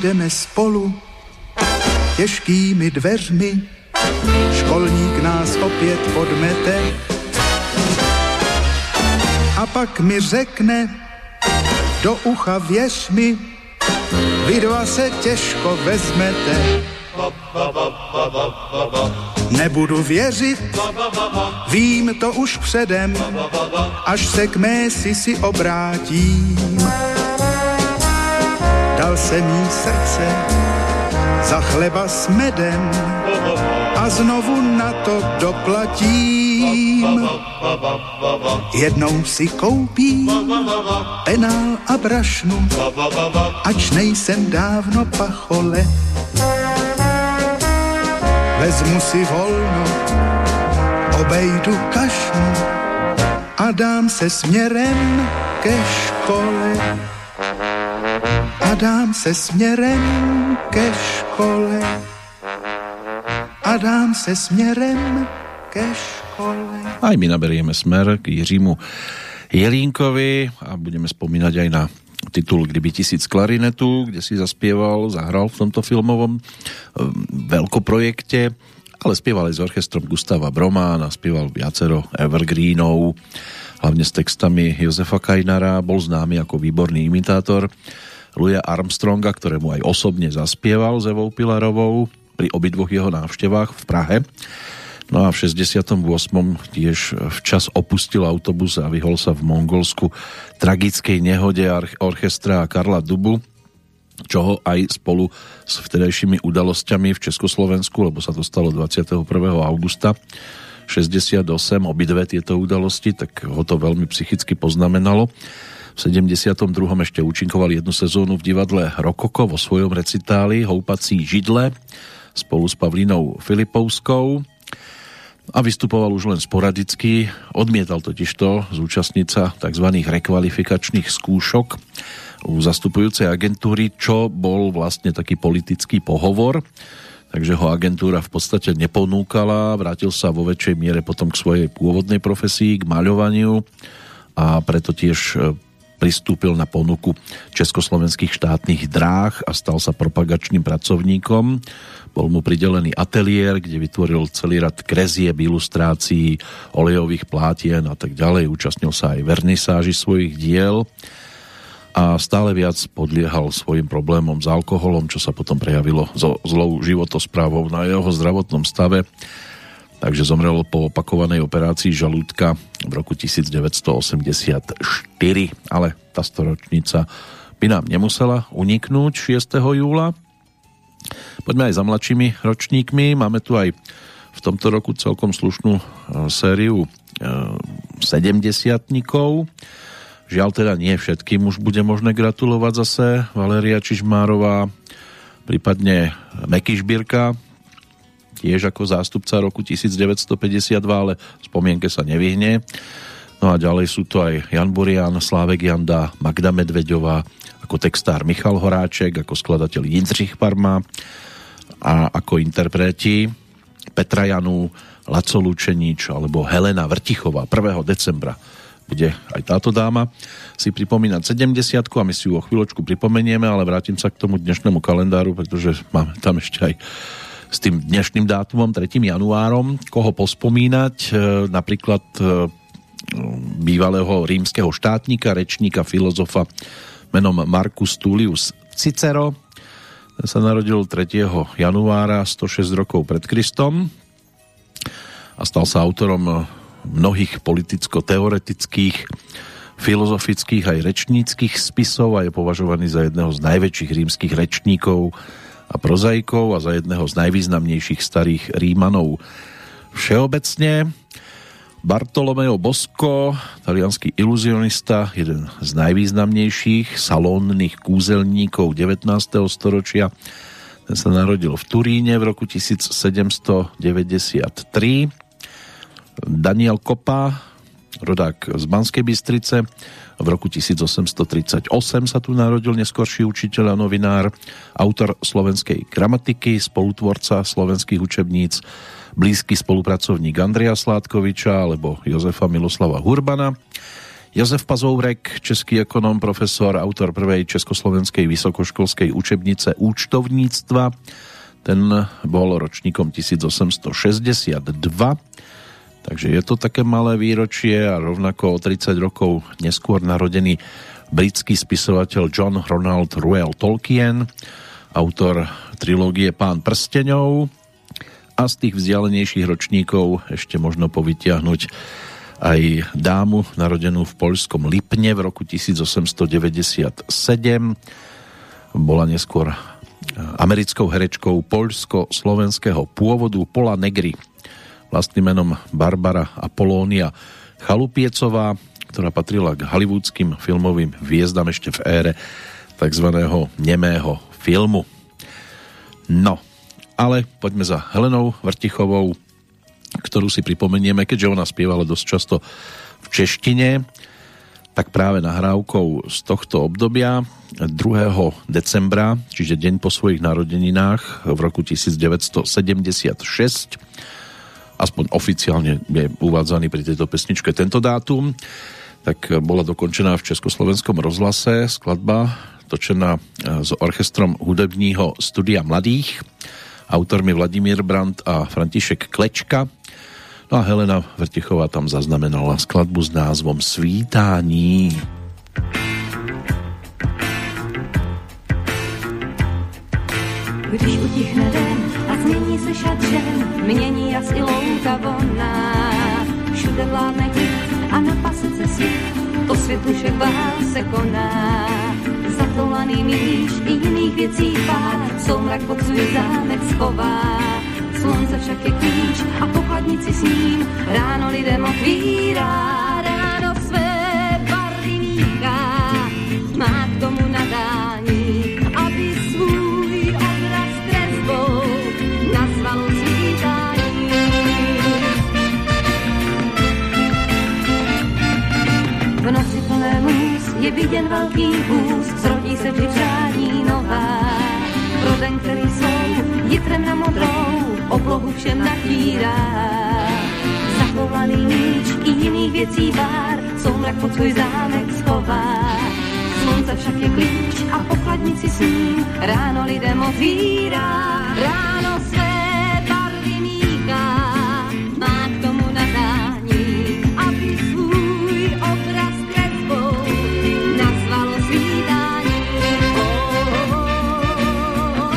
půjdeme spolu těžkými dveřmi, školník nás opět podmete. A pak mi řekne do ucha, věř mi, vy dva se těžko vezmete. Nebudu věřit, vím to už předem, až se k mé sisi obrátím. Dal jsem jí srdce za chleba s medem a znovu na to doplatím. Jednou si koupím penál a brašnu, ač nejsem dávno pachole. Vezmu si volno, obejdu kašnu a dám se směrem ke škole. A dám se směrem ke škole. A dám se směrem ke škole. Aj my naberieme smer k Jiřímu Jelínkovi a budeme spomínať aj na titul Kdyby tisíc klarinetu, kde si zaspieval, zahral v tomto filmovom veľkoprojekte, ale spieval aj s orchestrom Gustáva Broma, naspieval viacero evergreenov, hlavne s textami Jozefa Kajnara, bol známy ako výborný imitátor Louisa Armstronga, ktorému aj osobne zaspieval s Evou Pilarovou pri obidvoch jeho návštevách v Prahe. No a v šesťdesiatom ôsmom tiež včas opustil autobus a vyhol sa v Mongolsku tragickej nehode orchestra Karla Dubu, čo ho aj spolu s vtedajšími udalosťami v Československu, lebo sa to stalo dvadsiateho prvého augusta šesťdesiatosem, obidve tieto udalosti, tak ho to veľmi psychicky poznamenalo. V sedemdesiatom druhom ešte účinkoval jednu sezónu v divadle Rokoko vo svojom recitáli Houpací židle spolu s Pavlínou Filipovskou a vystupoval už len sporadicky, odmietal totižto zúčastniť sa tzv. Rekvalifikačných skúšok u zastupujúcej agentúry, čo bol vlastne taký politický pohovor, takže ho agentúra v podstate neponúkala, vrátil sa vo väčšej miere potom k svojej pôvodnej profesii, k maľovaniu a preto tiež pristúpil na ponuku Československých štátnych dráh a stal sa propagačným pracovníkom. Bol mu pridelený ateliér, kde vytvoril celý rad kresieb, ilustrácií, olejových plátien a tak ďalej. Účastnil sa aj vernisáži svojich diel a stále viac podliehal svojim problémom s alkoholom, čo sa potom prejavilo so zlou životosprávou na jeho zdravotnom stave. Takže zomrel po opakovanej operácii žalúdka v roku devätnásť osemdesiatštyri. Ale tá storočnica by nám nemusela uniknúť šiesteho júla. Poďme aj za mladšími ročníkmi. Máme tu aj v tomto roku celkom slušnú sériu sedemdesiatnikov. Žiaľ teda nie všetkým už bude možné gratulovať zase. Valéria Čižmárová, prípadne Meky Žbírka, tiež ako zástupca roku devätnásť päťdesiatdva, ale spomienke sa nevyhne. No a ďalej sú to aj Jan Burian, Slávek Janda, Magda Medveďová, ako textár Michal Horáček, ako skladateľ Jindřich Parma a ako interpreti Petra Janu, Laco Lučenič alebo Helena Vrtichová. prvého decembra bude aj táto dáma si pripomínať sedemdesiatku a my si ju o chvíľočku pripomenieme, ale vrátim sa k tomu dnešnému kalendáru, pretože máme tam ešte aj s tým dnešným dátumom, tretieho januárom, koho pospomínať, napríklad bývalého rímskeho štátnika, rečníka, filozofa menom Marcus Tullius Cicero. Ten sa narodil tretieho januára stošesť rokov pred Kristom a stal sa autorom mnohých politicko-teoretických, filozofických aj rečníckych spisov a je považovaný za jedného z najväčších rímskych rečníkov a prozaikov a za jedného z najvýznamnejších starých Rímanov všeobecne. Bartolomeo Bosco, talianský iluzionista, jeden z najvýznamnejších salónnych kúzelníkov devätnásteho storočia. Ten sa narodil v Turíne v roku tisícsedemstodeväťdesiattri. Daniel Kopa, rodák z Banskej Bystrice, v roku osemnásť tridsaťosem sa tu narodil, neskorší učiteľ a novinár, autor slovenskej gramatiky, spolutvorca slovenských učebníc, blízky spolupracovník Andreja Sládkoviča alebo Jozefa Miloslava Hurbana. Jozef Pazourek, český ekonom, profesor, autor prvej československej vysokoškolskej učebnice účtovníctva. Ten bol ročníkom tisíc osemsto šesťdesiatdva, takže je to také malé výročie. A rovnako o tridsať rokov neskôr narodený britský spisovateľ John Ronald Reuel Tolkien, autor trilógie Pán prsteňov. A z tých vzdialenejších ročníkov ešte možno povytiahnuť aj dámu narodenú v poľskom Lipne v roku tisíc osemsto deväťdesiatsedem. Bola neskôr americkou herečkou poľsko-slovenského pôvodu Pola Negri, vlastným menom Barbara Apolónia Chalupiecová, ktorá patrila k hollywoodským filmovým hviezdam ešte v ére takzvaného nemého filmu. No, ale poďme za Helenou Vrtichovou, ktorú si pripomenieme, keďže ona spievala dosť často v češtine, tak práve nahrávkou z tohto obdobia druhého decembra, čiže deň po svojich narodeninách v roku devätnásťsedemdesiatšesť, aspoň oficiálne je uvádzaný pri tejto pesničke tento dátum, tak bola dokončená v Československom rozhlase skladba točená s orchestrom hudobního studia Mladých, autormi Vladimír Brandt a František Klečka. No a Helena Vrtichová tam zaznamenala skladbu s názvom Svítání. Když utichne den a změní se šatřen, mění jas i louka voná. Všude vládne klid a na pasece svět, to světlušek vás se koná. Zatolaný míš i jiných věcí pár, soumrak pod svůj zámek schová. Slunce však je klíč a pokladnici s ním ráno lidem otvírá. Ráno své barvy míchá, má k tomu nadání, aby svůj obraz kresbou nazvalo svítání. V noci plné lůz je viděn velký vůz, zrodí se při přání nová. Pro den, který jsou jitrem na modrou, oblohu všem natírá. Zachovaný míč i jiných věcí bár, soumrak pod svůj zámek schová. Slunce však je klíč a pokladnici s ním ráno lidem otvírá. Ráno své barvy míká, má k tomu nadání, aby svůj obraz kresbou nazvalo svítání. Oh, oh, oh, oh, oh, oh, oh.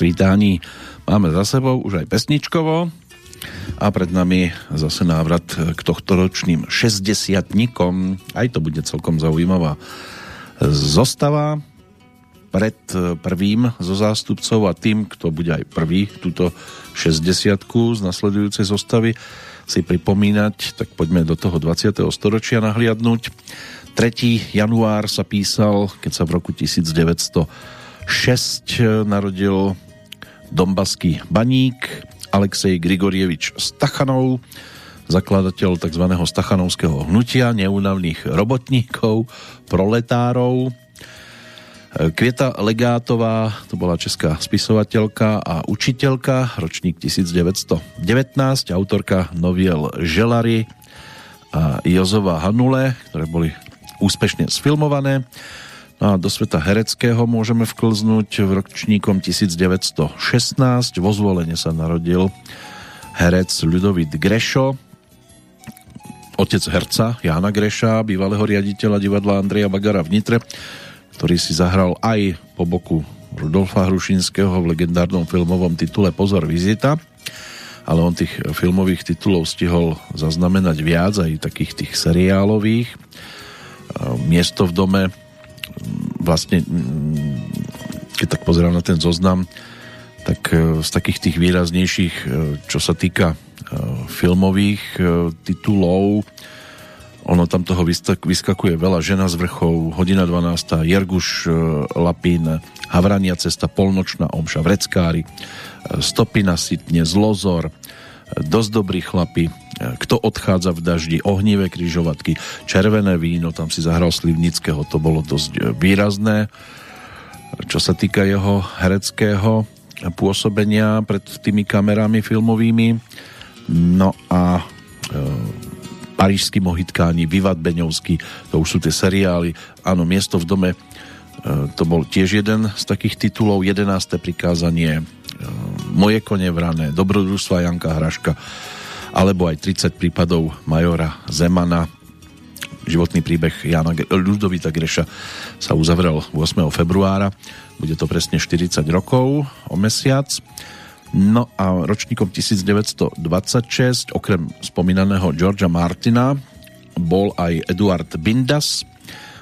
Svítání máme za sebou už aj pesničkovo a pred nami zase návrat k tohtoročným šesťdesiatnikom. Aj to bude celkom zaujímavá zostava pred prvým zo zástupcov a tým, kto bude aj prvý túto šesťdesiatku z nasledujúcej zostavy si pripomínať, tak poďme do toho dvadsiateho storočia nahliadnúť. tretieho január sa písal, keď sa v roku devätnásťstošesť narodil dombaský baník Alexej Grigorievič Stachanov, zakladateľ tzv. Stachanovského hnutia neúnavných robotníkov, proletárov. Kvieta Legátová, to bola česká spisovateľka a učiteľka, ročník devätnásťstodevätnásť, autorka noviel Želary a Jozefa Hanule, ktoré boli úspešne sfilmované. A do sveta hereckého môžeme vklznúť v ročníkom devätnásťstošestnásť. Vo Zvolene sa narodil herec Ľudovít Grešo, otec herca Jána Greša, bývalého riaditeľa divadla Andreja Bagara v Nitre, ktorý si zahral aj po boku Rudolfa Hrušinského v legendárnom filmovom titule Pozor, vizita, ale on tých filmových titulov stihol zaznamenať viac, aj takých tých seriálových. Miesto v dome, vlastne keď tak pozerám na ten zoznam, tak z takých tých výraznejších, čo sa týka filmových titulov, ono tam toho vyskakuje veľa. Žena z vrchov, Hodina dvanásta, Jerguš Lapín, Havrania cesta, Polnočná omša, Vreckári, Stopina sitne, Zlozor, Dosť dobrý chlapi, Kto odchádza v daždi, Ohnivé križovatky, Červené víno, tam si zahral Slivnického, to bolo dosť výrazné. Čo sa týka jeho hereckého pôsobenia pred tými kamerami filmovými, no a Parížský mohitkáni, Vivat Beňovský, to už sú tie seriály. Áno, Miesto v dome, to bol tiež jeden z takých titulov. Jedenáste prikázanie, Moje kone vrané, Dobrodružstva Janka Hraška, alebo aj tridsať prípadov majora Zemana. Životný príbeh Jana Ľudovita Greša sa uzavrel ôsmeho februára. Bude to presne štyridsať rokov o mesiac. No a ročníkom devätnásť dvadsaťšesť, okrem spomínaného Georgea Martina, bol aj Eduard Bindas,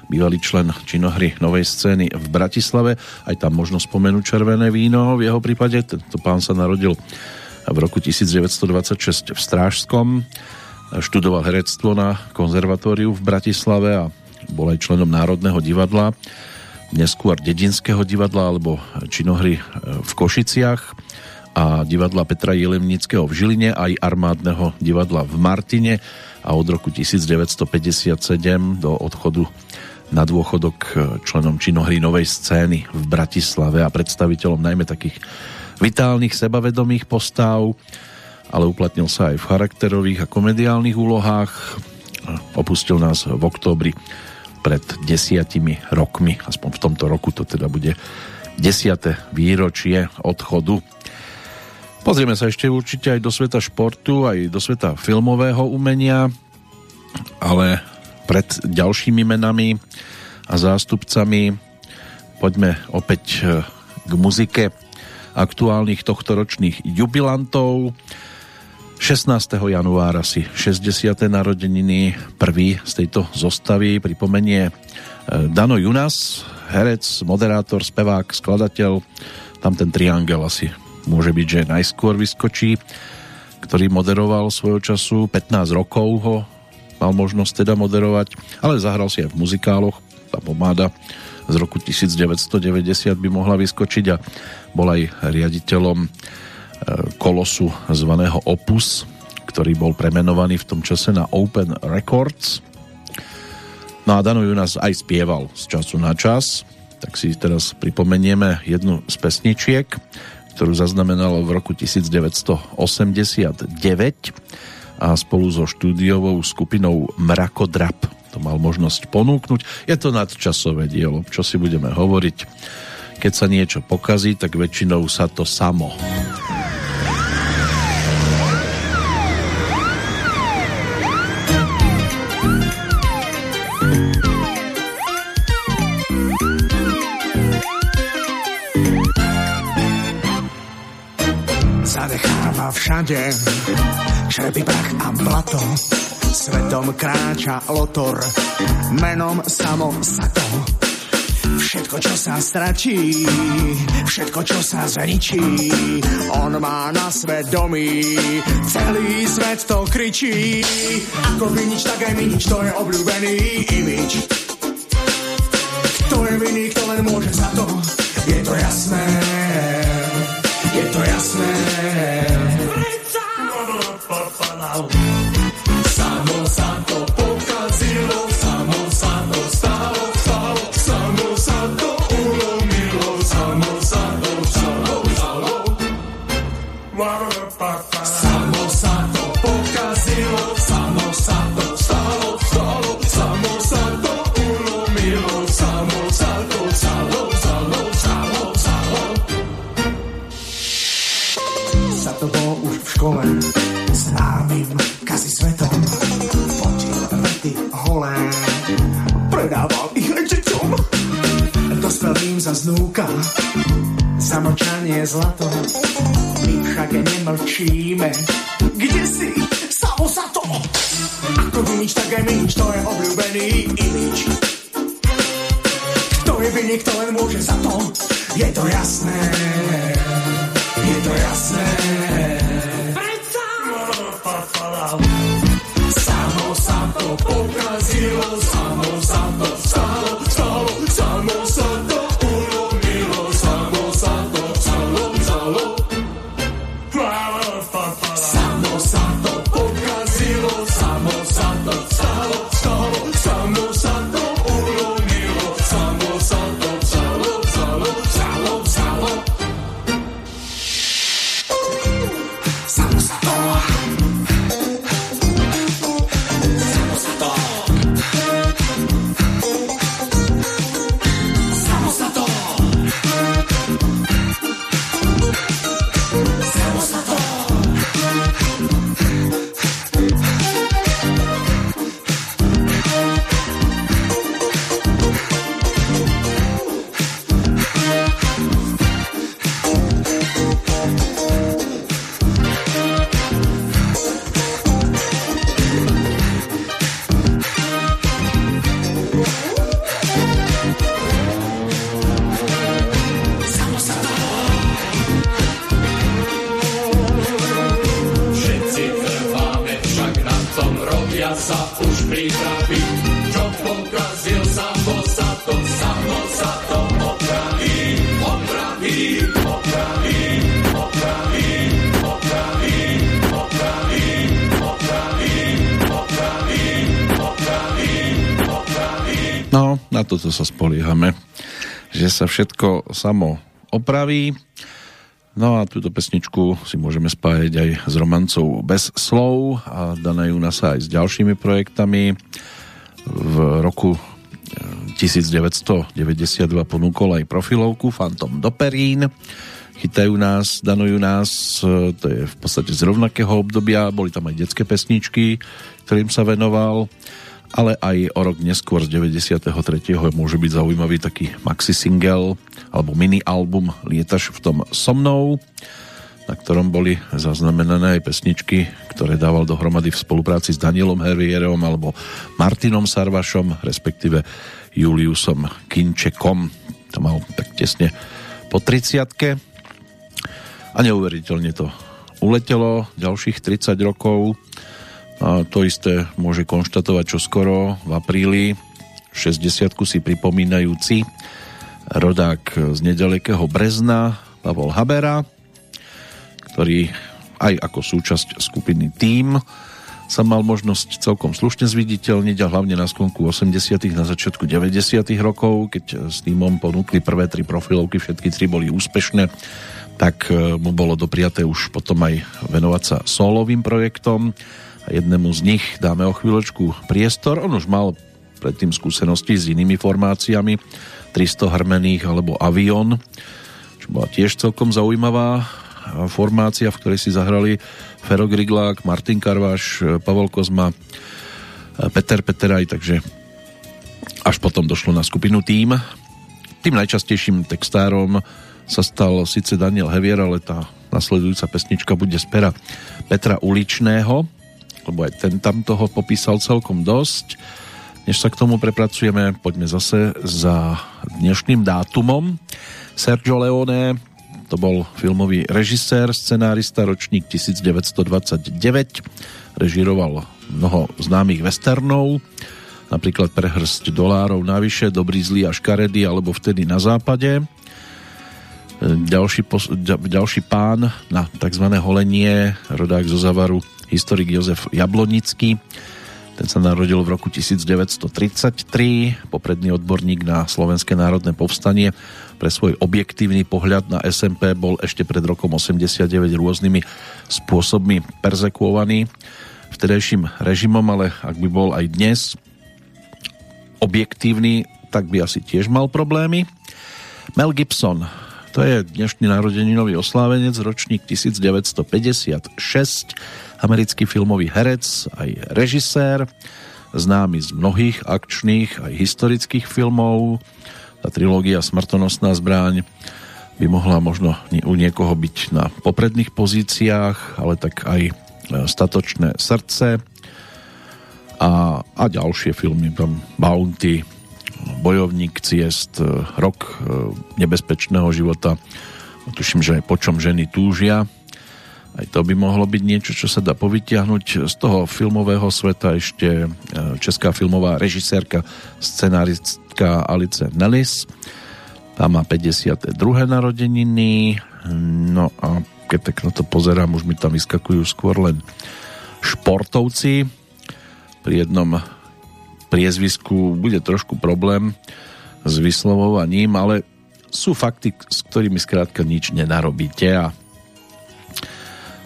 bývalý člen činohry Novej scény v Bratislave. Aj tam možno spomenúť Červené víno v jeho prípade. Tento pán sa narodil v roku devätnásť dvadsaťšesť v Strážskom, študoval herectvo na konzervatóriu v Bratislave a bol aj členom Národného divadla, neskôr Dedinského divadla alebo činohry v Košiciach a divadla Petra Jelemnického v Žiline, aj Armádneho divadla v Martine, a od roku devätnásť päťdesiatsedem do odchodu na dôchodok členom činohry Novej scény v Bratislave a predstaviteľom najmä takých vitálnych, sebavedomých postáv, ale uplatnil sa aj v charakterových a komediálnych úlohách. Opustil nás v októbri pred desiatimi rokmi, aspoň v tomto roku to teda bude desiate výročie odchodu. Pozrieme sa ešte určite aj do sveta športu, aj do sveta filmového umenia, ale pred ďalšími menami a zástupcami poďme opäť k muzike aktuálnych tohtoročných jubilantov. šestnásteho januára si šesťdesiate narodeniny prvý z tejto zostavy pripomenie Dano Junas, herec, moderátor, spevák, skladateľ. Tam ten triangel asi môže byť, že najskôr vyskočí, ktorý moderoval svojho času, pätnásť rokov ho mal možnosť teda moderovať, ale zahral si aj v muzikáloch. Tá pomáda z roku devätnásť deväťdesiat by mohla vyskočiť a bol aj riaditeľom kolosu zvaného Opus, ktorý bol premenovaný v tom čase na Open Records. No a Dano Junas aj spieval z času na čas, tak si teraz pripomenieme jednu z pesničiek, ktorú zaznamenal v roku devätnásť osemdesiatdeväť a spolu so štúdiovou skupinou Mrakodrap to mal možnosť ponúknuť. Je to nadčasové dielo, čo si budeme hovoriť. Keď sa niečo pokazí, tak väčšinou sa to samo. Zadecháva všade čerpy, prach a blato, svetom kráča lotor, menom samo sato. Všetko, čo sa stračí, všetko, čo sa zničí, on má na svedomí, celý svet to kričí. Ako vinič, tak aj minič, to je obľúbený imič. Kto je viní, kto len môže za to, je to jasné. Je to jasné. Samo sa to pokazilo, samo sa to stalo, stalo, samo sa to ulomilo, samo sa to stalo, stalo. Samo sa to pokazilo, samo sa to stalo, stalo, samo sa to ulomilo, samo sa to stalo, stalo, stalo, stalo. Sa to bolo už v škole, známym kasi svetom, fotil vety holé, predával ich rečicom. čím zaznúkam, zamlčanie zlato, my však nemlčíme. Kde si? Stalo sa to! Ako vinič, tak aj minič, to je obľúbený imič. Kto je viník, to len môže za to. Je to jasné, je to jasné. Prečo? Samo sa to pokazilo, samo sa to stalo, stalo, samo sa to ulomilo, samo sa to stalo, stalo. Samo sa to pokazilo, samo sa to stalo, stalo, samo sa to ulomilo, samo sa to stalo, stalo, stalo, stalo. Samo sa to to sa spoliehame, že sa všetko samo opraví. No a túto pesničku si môžeme spájať aj s romancou Bez slov a dané u nás aj s ďalšími projektami. V roku devätnásťstodeväťdesiatdva ponúkol aj profilovku Fantom do perín. Chytajú nás, danujú nás, to je v podstate z rovnakého obdobia. Boli tam aj detské pesničky, ktorým sa venoval, ale aj o rok neskôr z deväťdesiattri môže byť zaujímavý taký maxi single alebo mini album Lietaš v tom so mnou, na ktorom boli zaznamenané aj pesničky, ktoré dával dohromady v spolupráci s Danielom Hervierom alebo Martinom Sarvašom, respektíve Juliusom Kinčekom. To mal tak tesne po tridsiatke a neuveriteľne to uletelo, ďalších tridsať rokov. A to isté môže konštatovať čoskoro v apríli. šesťdesiatku si pripomínajúci rodák z nedalekého Brezna Pavol Habera, ktorý aj ako súčasť skupiny Tým sa mal možnosť celkom slušne zviditeľniť a hlavne na sklonku osemdesiatych na začiatku deväťdesiatych rokov, keď s Týmom ponúkli prvé tri profilovky, všetky tri boli úspešné, tak mu bolo dopriaté už potom aj venovať sa solovým projektom. Jednému z nich dáme o chvíľočku priestor. On už mal predtým skúsenosti s inými formáciami, tristo hrmených alebo Avion, čo bola tiež celkom zaujímavá formácia, v ktorej si zahrali Fero Griglák, Martin Karváš, Pavol Kozma, Peter Peteraj, takže až potom došlo na skupinu Tým. Tým najčastejším textárom sa stal síce Daniel Hevier, ale tá nasledujúca pesnička bude z pera Petra Uličného, lebo aj ten tam toho popísal celkom dosť. Než sa k tomu prepracujeme, poďme zase za dnešným dátumom. Sergio Leone, to bol filmový režisér, scenárista, ročník devätnásťstodvadsaťdeväť, režíroval mnoho známych westernov, napríklad Prehrsť dolárov navyše, Dobrý, zlý a škaredý, alebo Vtedy na západe. Ďalší, pos- ďalší pán na tzv. Holenie, rodák zo Zavaru, historik Jozef Jablonický, ten sa narodil v roku devätnásťstotridsaťtri, popredný odborník na Slovenské národné povstanie. Pre svoj objektívny pohľad na es en pé bol ešte pred rokom osemdesiatdeväť rôznymi spôsobmi perzekuovaný vtedajším režimom, ale ak by bol aj dnes objektívny, tak by asi tiež mal problémy. Mel Gibson, to je dnešný narodeninový oslávenec, ročník devätnásťstopäťdesiatšesť, americký filmový herec, aj režisér, známy z mnohých akčných aj historických filmov, tá trilógia Smrtonosná zbraň by mohla možno u niekoho byť na popredných pozíciách, ale tak aj Statočné srdce a, a ďalšie filmy, tam Bounty, Bojovník ciest, Rok nebezpečného života, tuším, že aj Po čom ženy túžia. Aj to by mohlo byť niečo, čo sa dá povytiahnuť z toho filmového sveta. Ešte česká filmová režisérka, scenáristka Alice Nellis, tá má päťdesiate druhé narodeniny. No a keď tak na to pozerám, už mi tam vyskakujú skôr len športovci. Pri jednom priezvisku bude trošku problém s vyslovovaním, ale sú fakty, s ktorými skrátka nič nenarobíte, a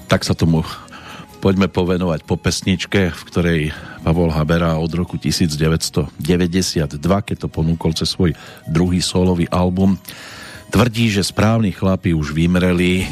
tak sa tomu poďme povenovať po pesničke, v ktorej Pavol Habera od roku devätnásťstodeväťdesiatdva, keď to ponúkol cez svoj druhý solový album, tvrdí, že správni chlapi už vymreli.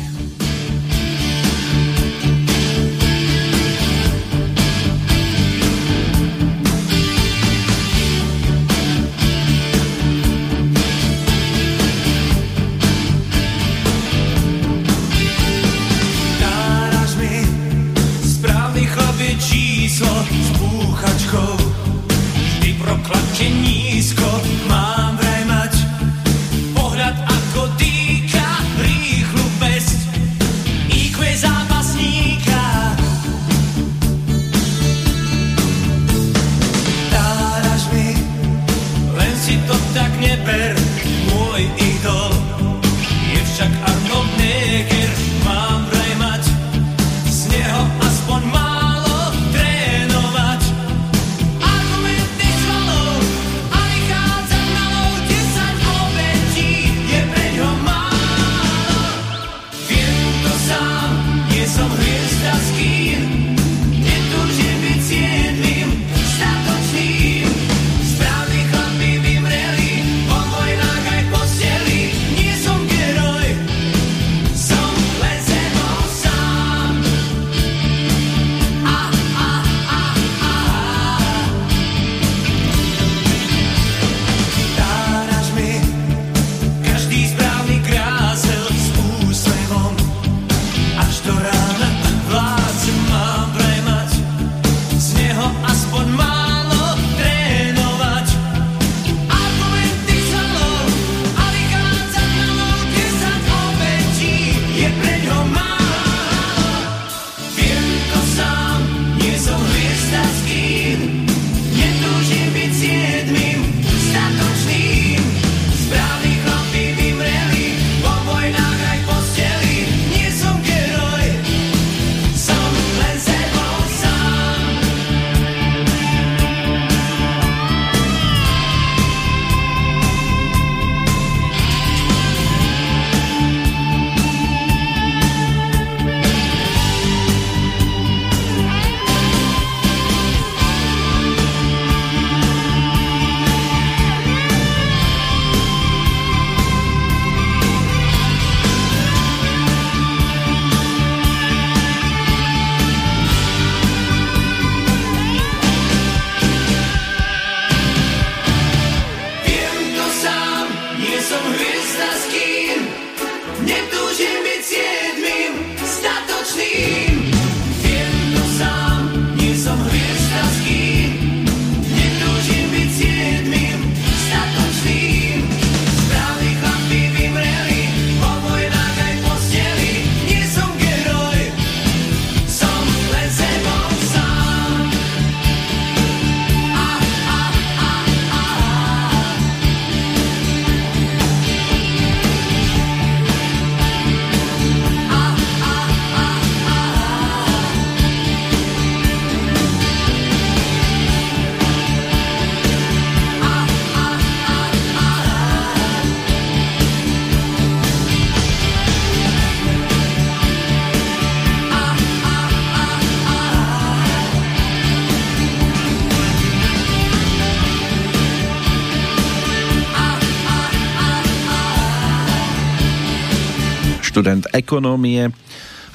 Študent ekonómie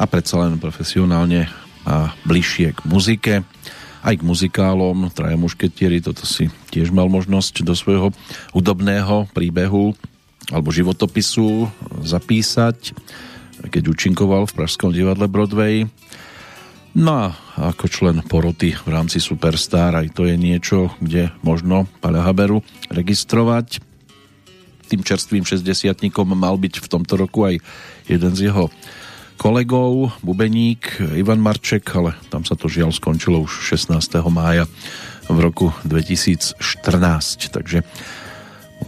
a predsa len profesionálne a bližšie k muzike a aj k muzikálom Traja mušketieri, toto si tiež mal možnosť do svojho hudobného príbehu alebo životopisu zapísať, keď účinkoval v pražskom divadle Broadway. No a ako člen poroty v rámci Superstar, aj to je niečo, kde možno Paľa Haberu registrovať. Tým čerstvým šesťdesiatnikom mal byť v tomto roku aj jeden z jeho kolegov, bubeník Ivan Marček, ale tam sa to žiaľ skončilo už šestnásteho mája v roku dvetisícštrnásť. Takže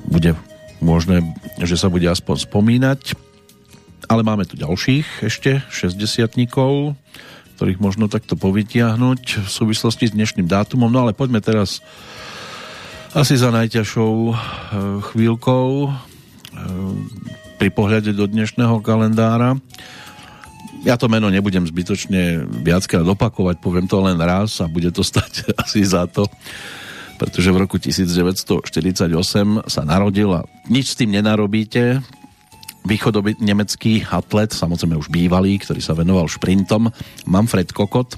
bude možné, že sa bude aspoň spomínať. Ale máme tu ďalších ešte šesťdesiatnikov, ktorých možno takto povytiahnuť v súvislosti s dnešným dátumom. No ale poďme teraz asi za najťažšou chvíľkou pri pohľade do dnešného kalendára. Ja to meno nebudem zbytočne viackrát opakovať, poviem to len raz a bude to stať asi za to, pretože v roku devätnásťstoštyridsaťosem sa narodila. Nič s tým nenarobíte. Východonemecký atlet, samozrejme už bývalý, ktorý sa venoval šprintom, Manfred Kokot,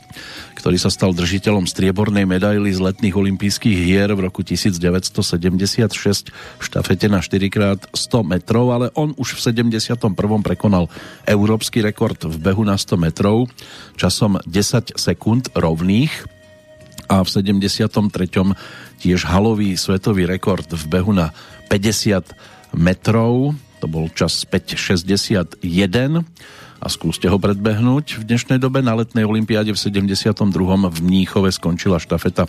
ktorý sa stal držiteľom striebornej medaily z letných olympijských hier v roku devätnásťstosedemdesiatšesť v štafete na štyri krát sto metrov, ale on už v sedemdesiatom prvom prekonal európsky rekord v behu na sto metrov časom desať sekúnd rovných a v sedemdesiatom treťom tiež halový svetový rekord v behu na päťdesiat metrov. To bol čas päť šesťdesiatjeden a skúste ho predbehnúť. V dnešnej dobe na letnej olympiáde v sedemdesiatom druhom v Mníchove skončila štafeta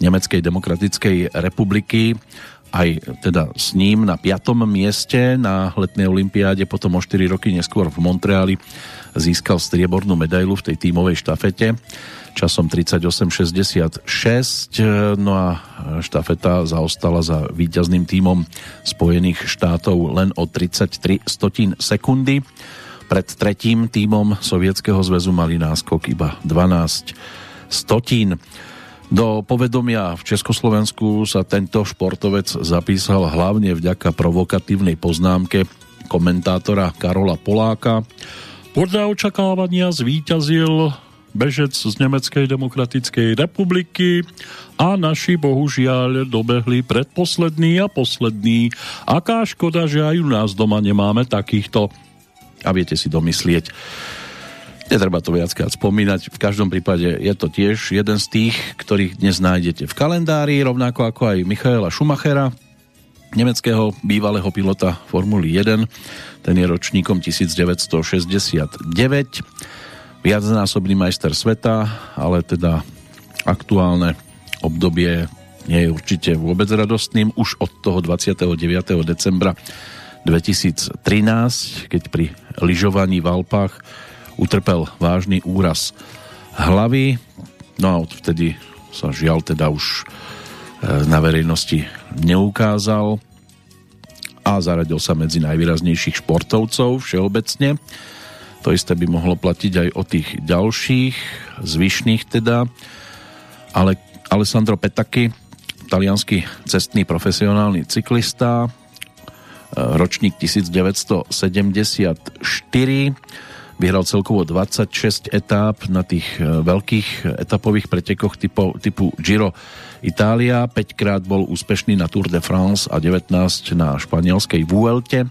Nemeckej demokratickej republiky. Aj teda s ním na piatom mieste na letnej olympiáde, potom o štyri roky neskôr v Montreáli získal striebornú medailu v tej tímovej štafete časom tridsaťosem šesťdesiatšesť. No a štafeta zaostala za víťazným tímom Spojených štátov len o tridsaťtri stotín sekundy. Pred tretím tímom Sovietskeho zväzu mali náskok iba dvanásť stotín. Do povedomia v Československu sa tento športovec zapísal hlavne vďaka provokatívnej poznámke komentátora Karola Poláka. Podľa očakávania zvíťazil bežec z Nemeckej demokratickej republiky a naši bohužiaľ dobehli predposledný a posledný. Aká škoda, že aj u nás doma nemáme takýchto. A viete si domyslieť. Netreba to viackrát spomínať, v každom prípade je to tiež jeden z tých, ktorých dnes nájdete v kalendári, rovnako ako aj Michaela Schumachera, nemeckého bývalého pilota Formuly jeden, ten je ročníkom devätnásťstošesťdesiatdeväť, viacnásobný majster sveta, ale teda aktuálne obdobie nie je určite vôbec radostným, už od toho dvadsiateho deviateho decembra dvetisíctrinásť, keď pri lyžovaní v Alpách utrpel vážny úraz hlavy, no a odvtedy sa žiaľ teda už na verejnosti neukázal a zaradil sa medzi najvýraznejších športovcov všeobecne. To isté by mohlo platiť aj o tých ďalších, zvyšných teda, ale Alessandro Petacchi, taliansky cestný profesionálny cyklista, ročník devätnásťstosedemdesiatštyri, vyhral celkovo dvadsaťšesť etáp na tých veľkých etapových pretekoch typu, typu Giro Italia, päťkrát bol úspešný na Tour de France a devätnásť na španielskej Vuelte.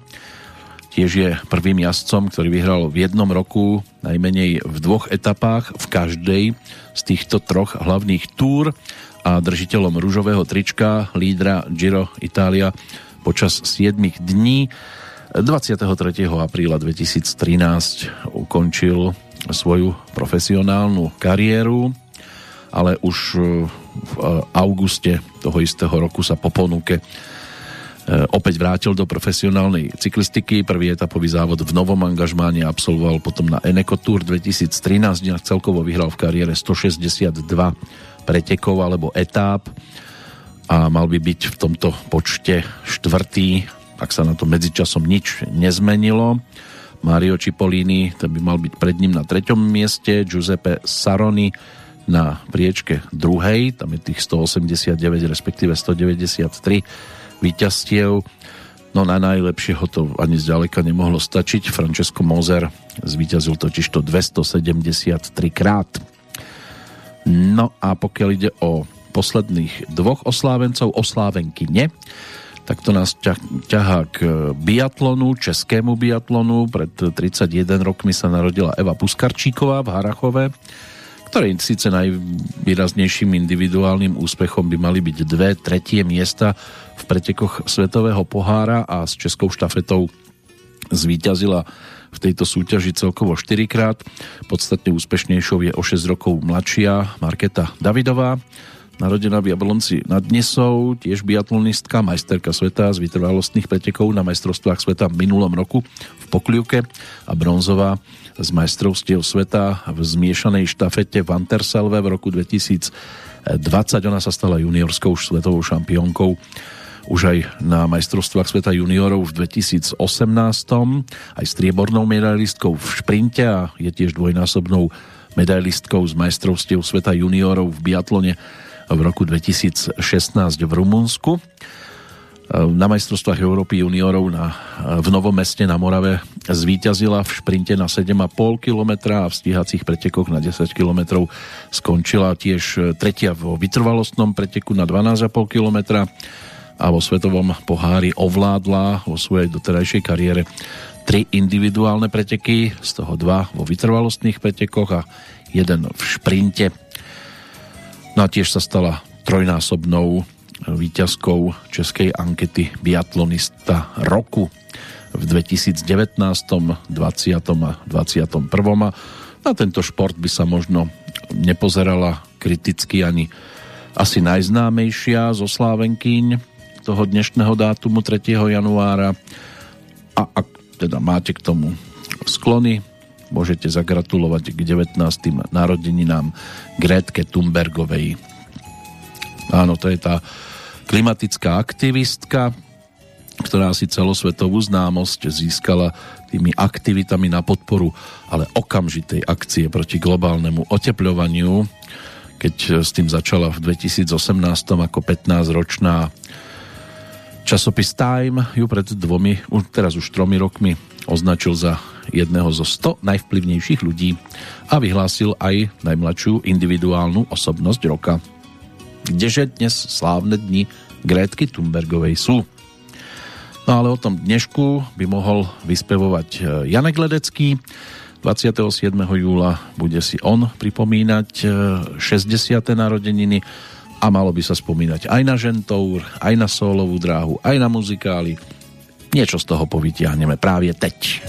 Tiež je prvým jazdcom, ktorý vyhral v jednom roku najmenej v dvoch etapách v každej z týchto troch hlavných túr a držiteľom ružového trička lídra Giro Italia počas siedmich dní. dvadsiateho tretieho apríla dvetisíctrinásť ukončil svoju profesionálnu kariéru, ale už v auguste toho istého roku sa po ponuke opäť vrátil do profesionálnej cyklistiky. Prvý etapový závod v novom angažmáne absolvoval potom na Eneco Tour dvetisíctrinásť a celkovo vyhral v kariére stošesťdesiatdva pretekov alebo etáp a mal by byť v tomto počte štvrtý, ak sa na to medzičasom nič nezmenilo. Mario Cipollini, ten by mal byť pred ním na treťom mieste, Giuseppe Saroni na priečke druhej, tam je tých stoosemdesiatdeväť, respektíve stodeväťdesiattri víťazstiev. No na najlepšieho to ani zďaleka nemohlo stačiť. Francesco Moser zvíťazil totiž to dvestosedemdesiattri krát. No a pokiaľ ide o posledných dvoch oslávencov, oslávenkyne, tak to nás ťahá k biatlonu, českému biatlonu. Pred tridsaťjeden rokmi sa narodila Eva Puskarčíková v Harachove, ktorej síce najvýraznejším individuálnym úspechom by mali byť dve tretie miesta v pretekoch Svetového pohára a s českou štafetou zvíťazila v tejto súťaži celkovo štyrikrát. Podstatne úspešnejšou je o šesť rokov mladšia Markéta Davidová, narodená v Jablonci nad Nisou, tiež biatlonistka, majsterka sveta z vytrvalostných pretekov na majstrovstvách sveta v minulom roku v Pokliuke a bronzová z majstrovstiev sveta v zmiešanej štafete v Anterselve v roku dvetisícdvadsať. Ona sa stala juniorskou svetovou šampiónkou už aj na majstrovstvách sveta juniorov v dvetisícosemnásť, aj striebornou medalistkou v šprinte a je tiež dvojnásobnou medailistkou z majstrovstiev sveta juniorov v biatlone v roku dvetisícšestnásť v Rumunsku. Na majstrovstvách Európy juniorov na, v Novom Meste na Morave zvíťazila v šprinte na sedem a pol kilometra a v stíhacích pretekoch na desať kilometrov skončila tiež tretia vo vytrvalostnom preteku na dvanásť a pol kilometra a vo svetovom pohári ovládla vo svojej doterajšej kariére tri individuálne preteky, z toho dva vo vytrvalostných pretekoch a jeden v šprinte. No a tiež sa stala trojnásobnou víťazkou českej ankety biatlonista roku v dvetisícdevätnásť, dvadsať a dvadsaťjeden. Na tento šport by sa možno nepozerala kriticky ani asi najznámejšia zo slávenkyň toho dnešného dátumu tretieho januára, a ak teda máte k tomu sklony, môžete zagratulovať k devätnástym narodeninám Gretke Thunbergovej. Áno, to je tá klimatická aktivistka, ktorá si celosvetovú známosť získala tými aktivitami na podporu, ale okamžitej akcie proti globálnemu otepľovaniu, keď s tým začala v dvetisícosemnásť ako pätnásťročná. Časopis Time ju pred dvomi, už teraz už tromi rokmi označil za jedného zo sto najvplyvnejších ľudí a vyhlásil aj najmladšiu individuálnu osobnosť roka. Kdeže dnes slávne dni Grétky Thunbergovej sú. No ale o tom dnešku by mohol vyspevovať Janek Ledecký. dvadsiateho siedmeho júla bude si on pripomínať šesťdesiate narodeniny a malo by sa spomínať aj na žentour, aj na sólovú dráhu, aj na muzikály. Niečo z toho povytiahneme práve teď.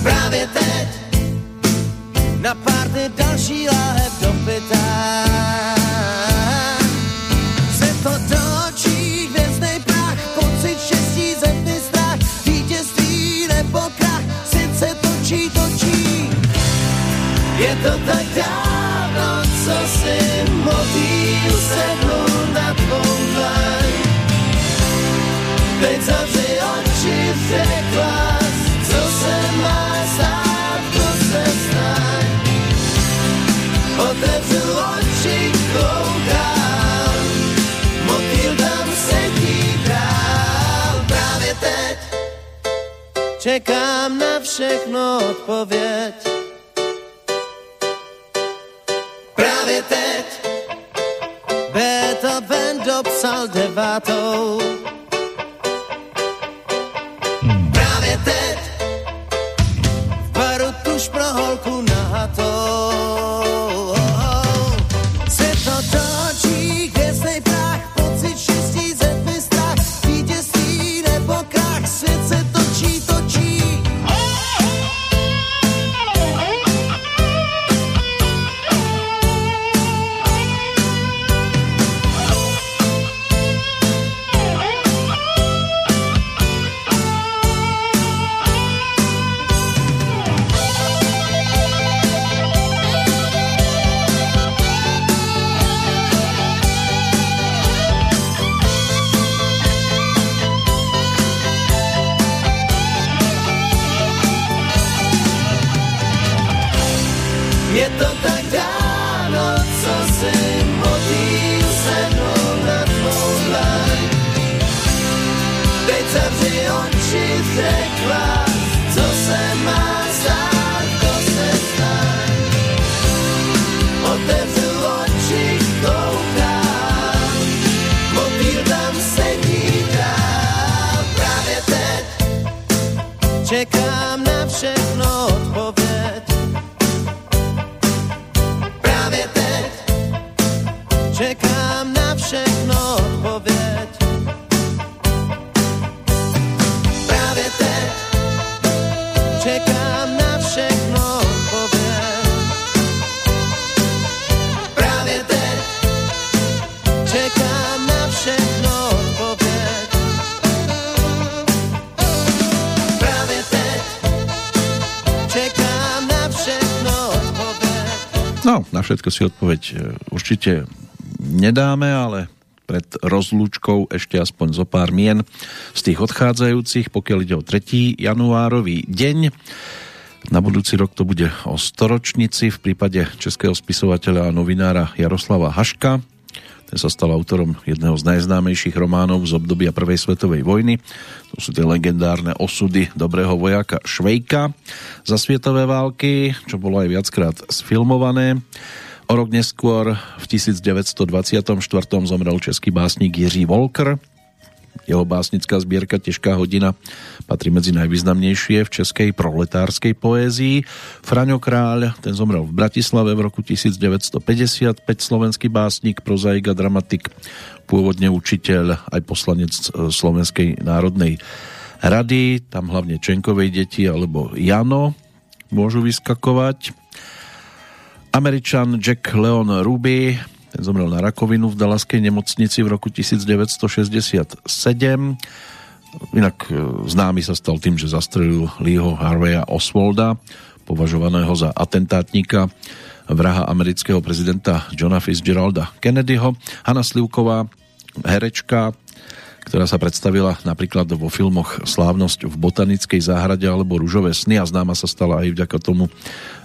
Právě teď všechno odpověď. Právě teď čekám na všechno odpověď. Právě teď čekám na všechno odpověď. Právě teď čekám na všechno odpověď. No, na všetko si odpoveď určite nedáme, ale pred rozlúčkou ešte aspoň zo pár mien z tých odchádzajúcich, pokiaľ ide o tretieho januárový deň. Na budúci rok to bude o storočnici v prípade českého spisovateľa a novinára Jaroslava Haška. Ten sa stal autorom jedného z najznámejších románov z obdobia Prvej svetovej vojny. To sú tie legendárne osudy dobrého vojaka Švejka za svietové války, čo bolo aj viackrát sfilmované. O rok neskôr v devätnásť dvadsaťštyri zomrel český básnik Jiří Wolker. Jeho básnická zbierka Těžká hodina patrí medzi najvýznamnejšie v českej proletárskej poézii. Fraňo Kráľ, ten zomrel v Bratislave v roku devätnásť päťdesiatpäť, slovenský básnik, prozaik a dramatik, pôvodne učiteľ, aj poslanec Slovenskej národnej rady, tam hlavne Čenkovej deti alebo Jano môžu vyskakovať. Američan Jack Leon Ruby, ten zomrel na rakovinu v dalaskej nemocnici v roku devätnásť šesťdesiatsedem. Inak známy sa stal tým, že zastrelil Leeho Harveya Oswalda, považovaného za atentátníka, vraha amerického prezidenta Johna Fitzgeralda Kennedyho. Hana Slivková, herečka, ktorá sa predstavila napríklad vo filmoch Slávnosť v botanickej záhrade alebo Ružové sny, a známa sa stala aj vďaka tomu,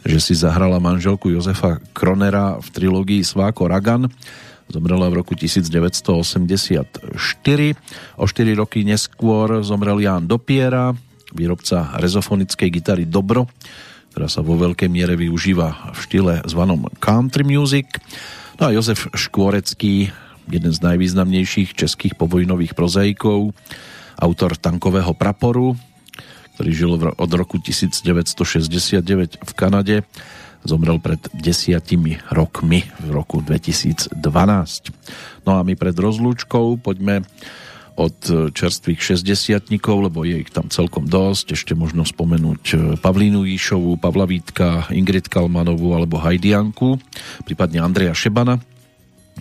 že si zahrala manželku Jozefa Kronera v trilógii Sváko Ragan. Zomrela v roku devätnásť osemdesiatštyri. O štyri roky neskôr zomrel Ján Dopiera, výrobca rezofonickej gitary Dobro, ktorá sa vo veľkej miere využíva v štýle zvanom country music. No a Jozef Škvorecký, jeden z najvýznamnejších českých povojnových prozaikov, autor Tankového praporu, ktorý žil od roku devätnásť šesťdesiatdeväť v Kanade, zomrel pred desiatimi rokmi v roku dvetisícdvanásť. No a my pred rozlúčkou poďme od čerstvých šesťdesiatnikov, lebo je ich tam celkom dosť, ešte možno spomenúť Pavlínu Jíšovu, Pavla Vítka, Ingrid Kalmanovú alebo Hajdianku, prípadne Andreja Šebana.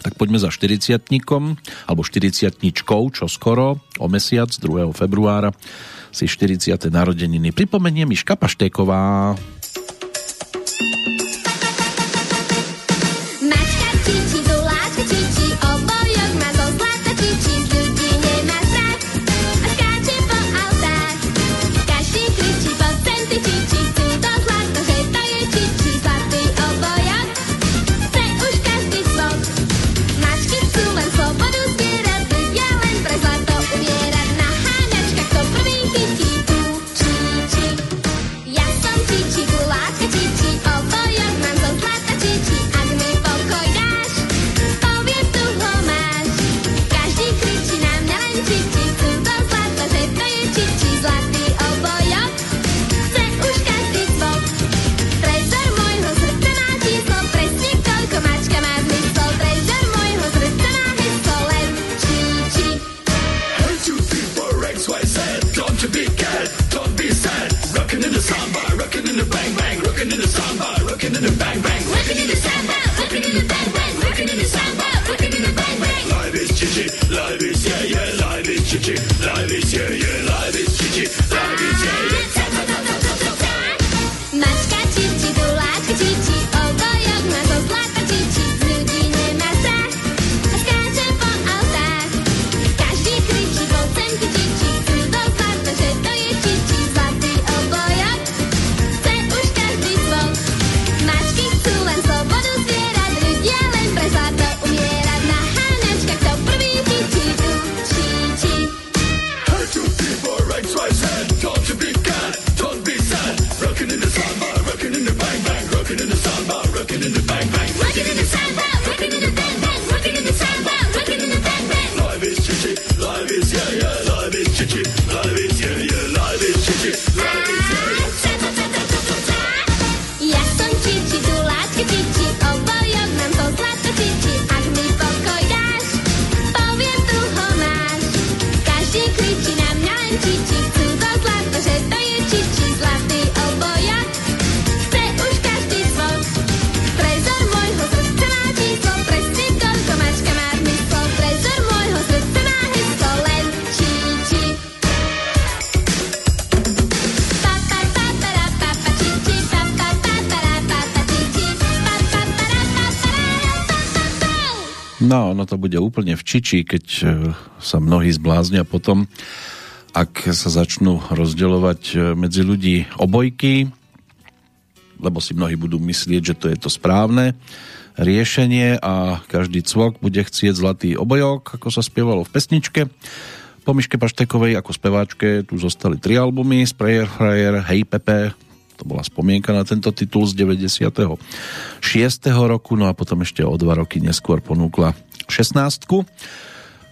Tak poďme za štyridsiatnikom alebo štyridsiatničkou, čo skoro o mesiac, druhého februára si štyridsiate narodeniny pripomenie Miška Paštéková. Mačka čičí, zuláčka čičí, obojok má zo zlata čičí, z ľudí nemá strach a skáče po autách. Každý kričí, po centy čičí, chcú to zlato, že to je čičí, zlatý obojok. People No, ono to bude úplne v čiči, keď sa mnohí zbláznia potom, ak sa začnú rozdeľovať medzi ľudí obojky, lebo si mnohí budú myslieť, že to je to správne riešenie a každý cvok bude chcieť zlatý obojok, ako sa spievalo v pesničke. Po Miške Paštekovej ako speváčke tu zostali tri albumy, Sprayer, Frayer, Hej Pepe, to bola spomienka na tento titul z deväťdesiatšesť. roku, no a potom ešte o dva roky neskôr ponúkla šestnástku.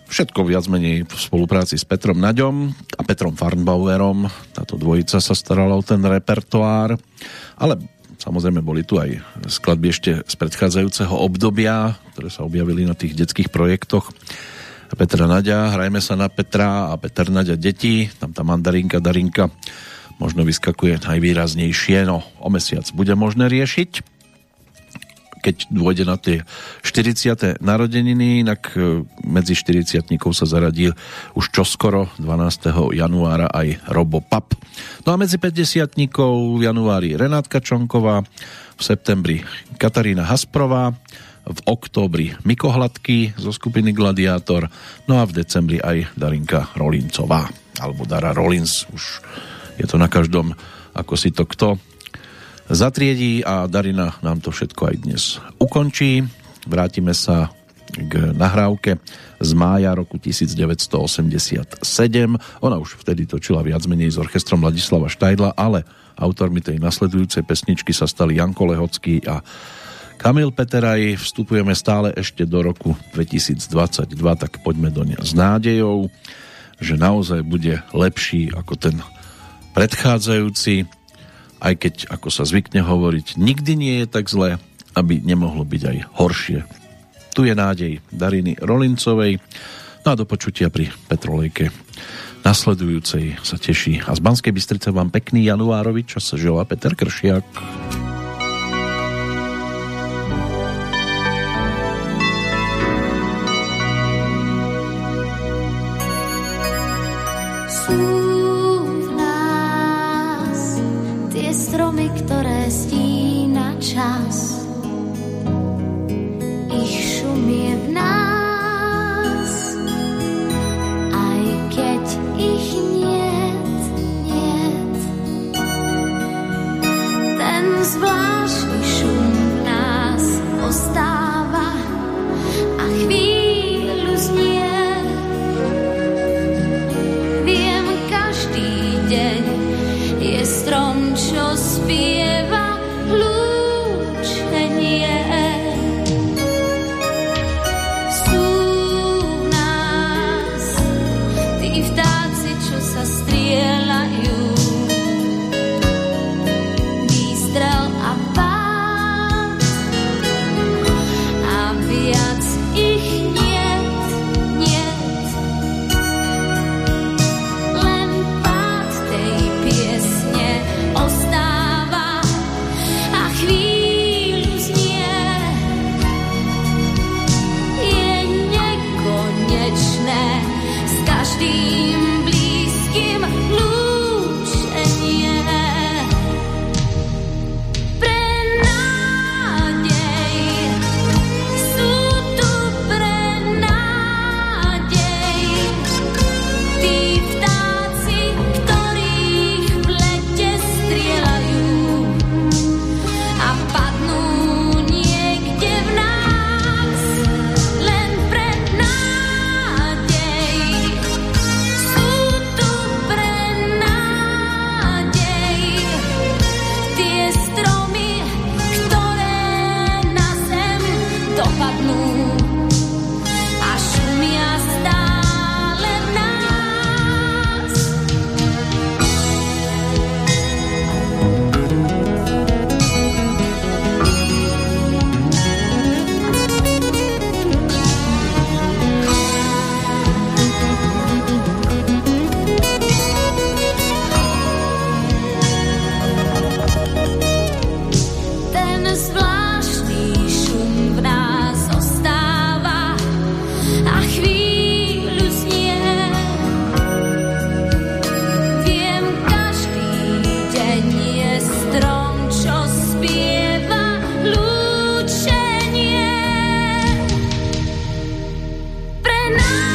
Všetko viac menej v spolupráci s Petrom Naďom a Petrom Farnbauerom. Táto dvojica sa starala o ten repertoár, ale samozrejme boli tu aj skladby ešte z predchádzajúceho obdobia, ktoré sa objavili na tých detských projektoch Petra Naďa. Hrajme sa na Petra a Peter Naďa deti, tam tá mandarinka, darinka možno vyskakuje najvýraznejšie, no o mesiac bude možné riešiť, keď dôjde na tie štyridsiate narodeniny, inak medzi štyridsiatnikov sa zaradil už čoskoro dvanásteho januára aj Robo Pap. No a medzi päťdesiatnikov v januári Renátka Čonková, v septembri Katarína Hasprová, v októbri Miko Hladký zo skupiny Gladiátor, no a v decembri aj Darinka Rolincová, alebo Dara Rolins, už je to na každom, ako si to kto zatriedí, a Darina nám to všetko aj dnes ukončí. Vrátime sa k nahrávke z mája roku devätnásťstoosemdesiatsedem. Ona už vtedy točila viac menej s orchestrom Ladislava Štajdla, ale autormi tej nasledujúcej pesničky sa stali Janko Lehocký a Kamil Peteraj. Vstupujeme stále ešte do roku dvetisícdvadsaťdva, tak poďme do nej s nádejou, že naozaj bude lepší ako ten predchádzajúci, aj keď, ako sa zvykne hovoriť, nikdy nie je tak zlé, aby nemohlo byť aj horšie. Tu je nádej Dariny Rolincovej. No a do počutia pri Petrolejke nasledujúcej sa teší a z Banskej Bystrice vám pekný januárový čas želá Peter Kršiak. night.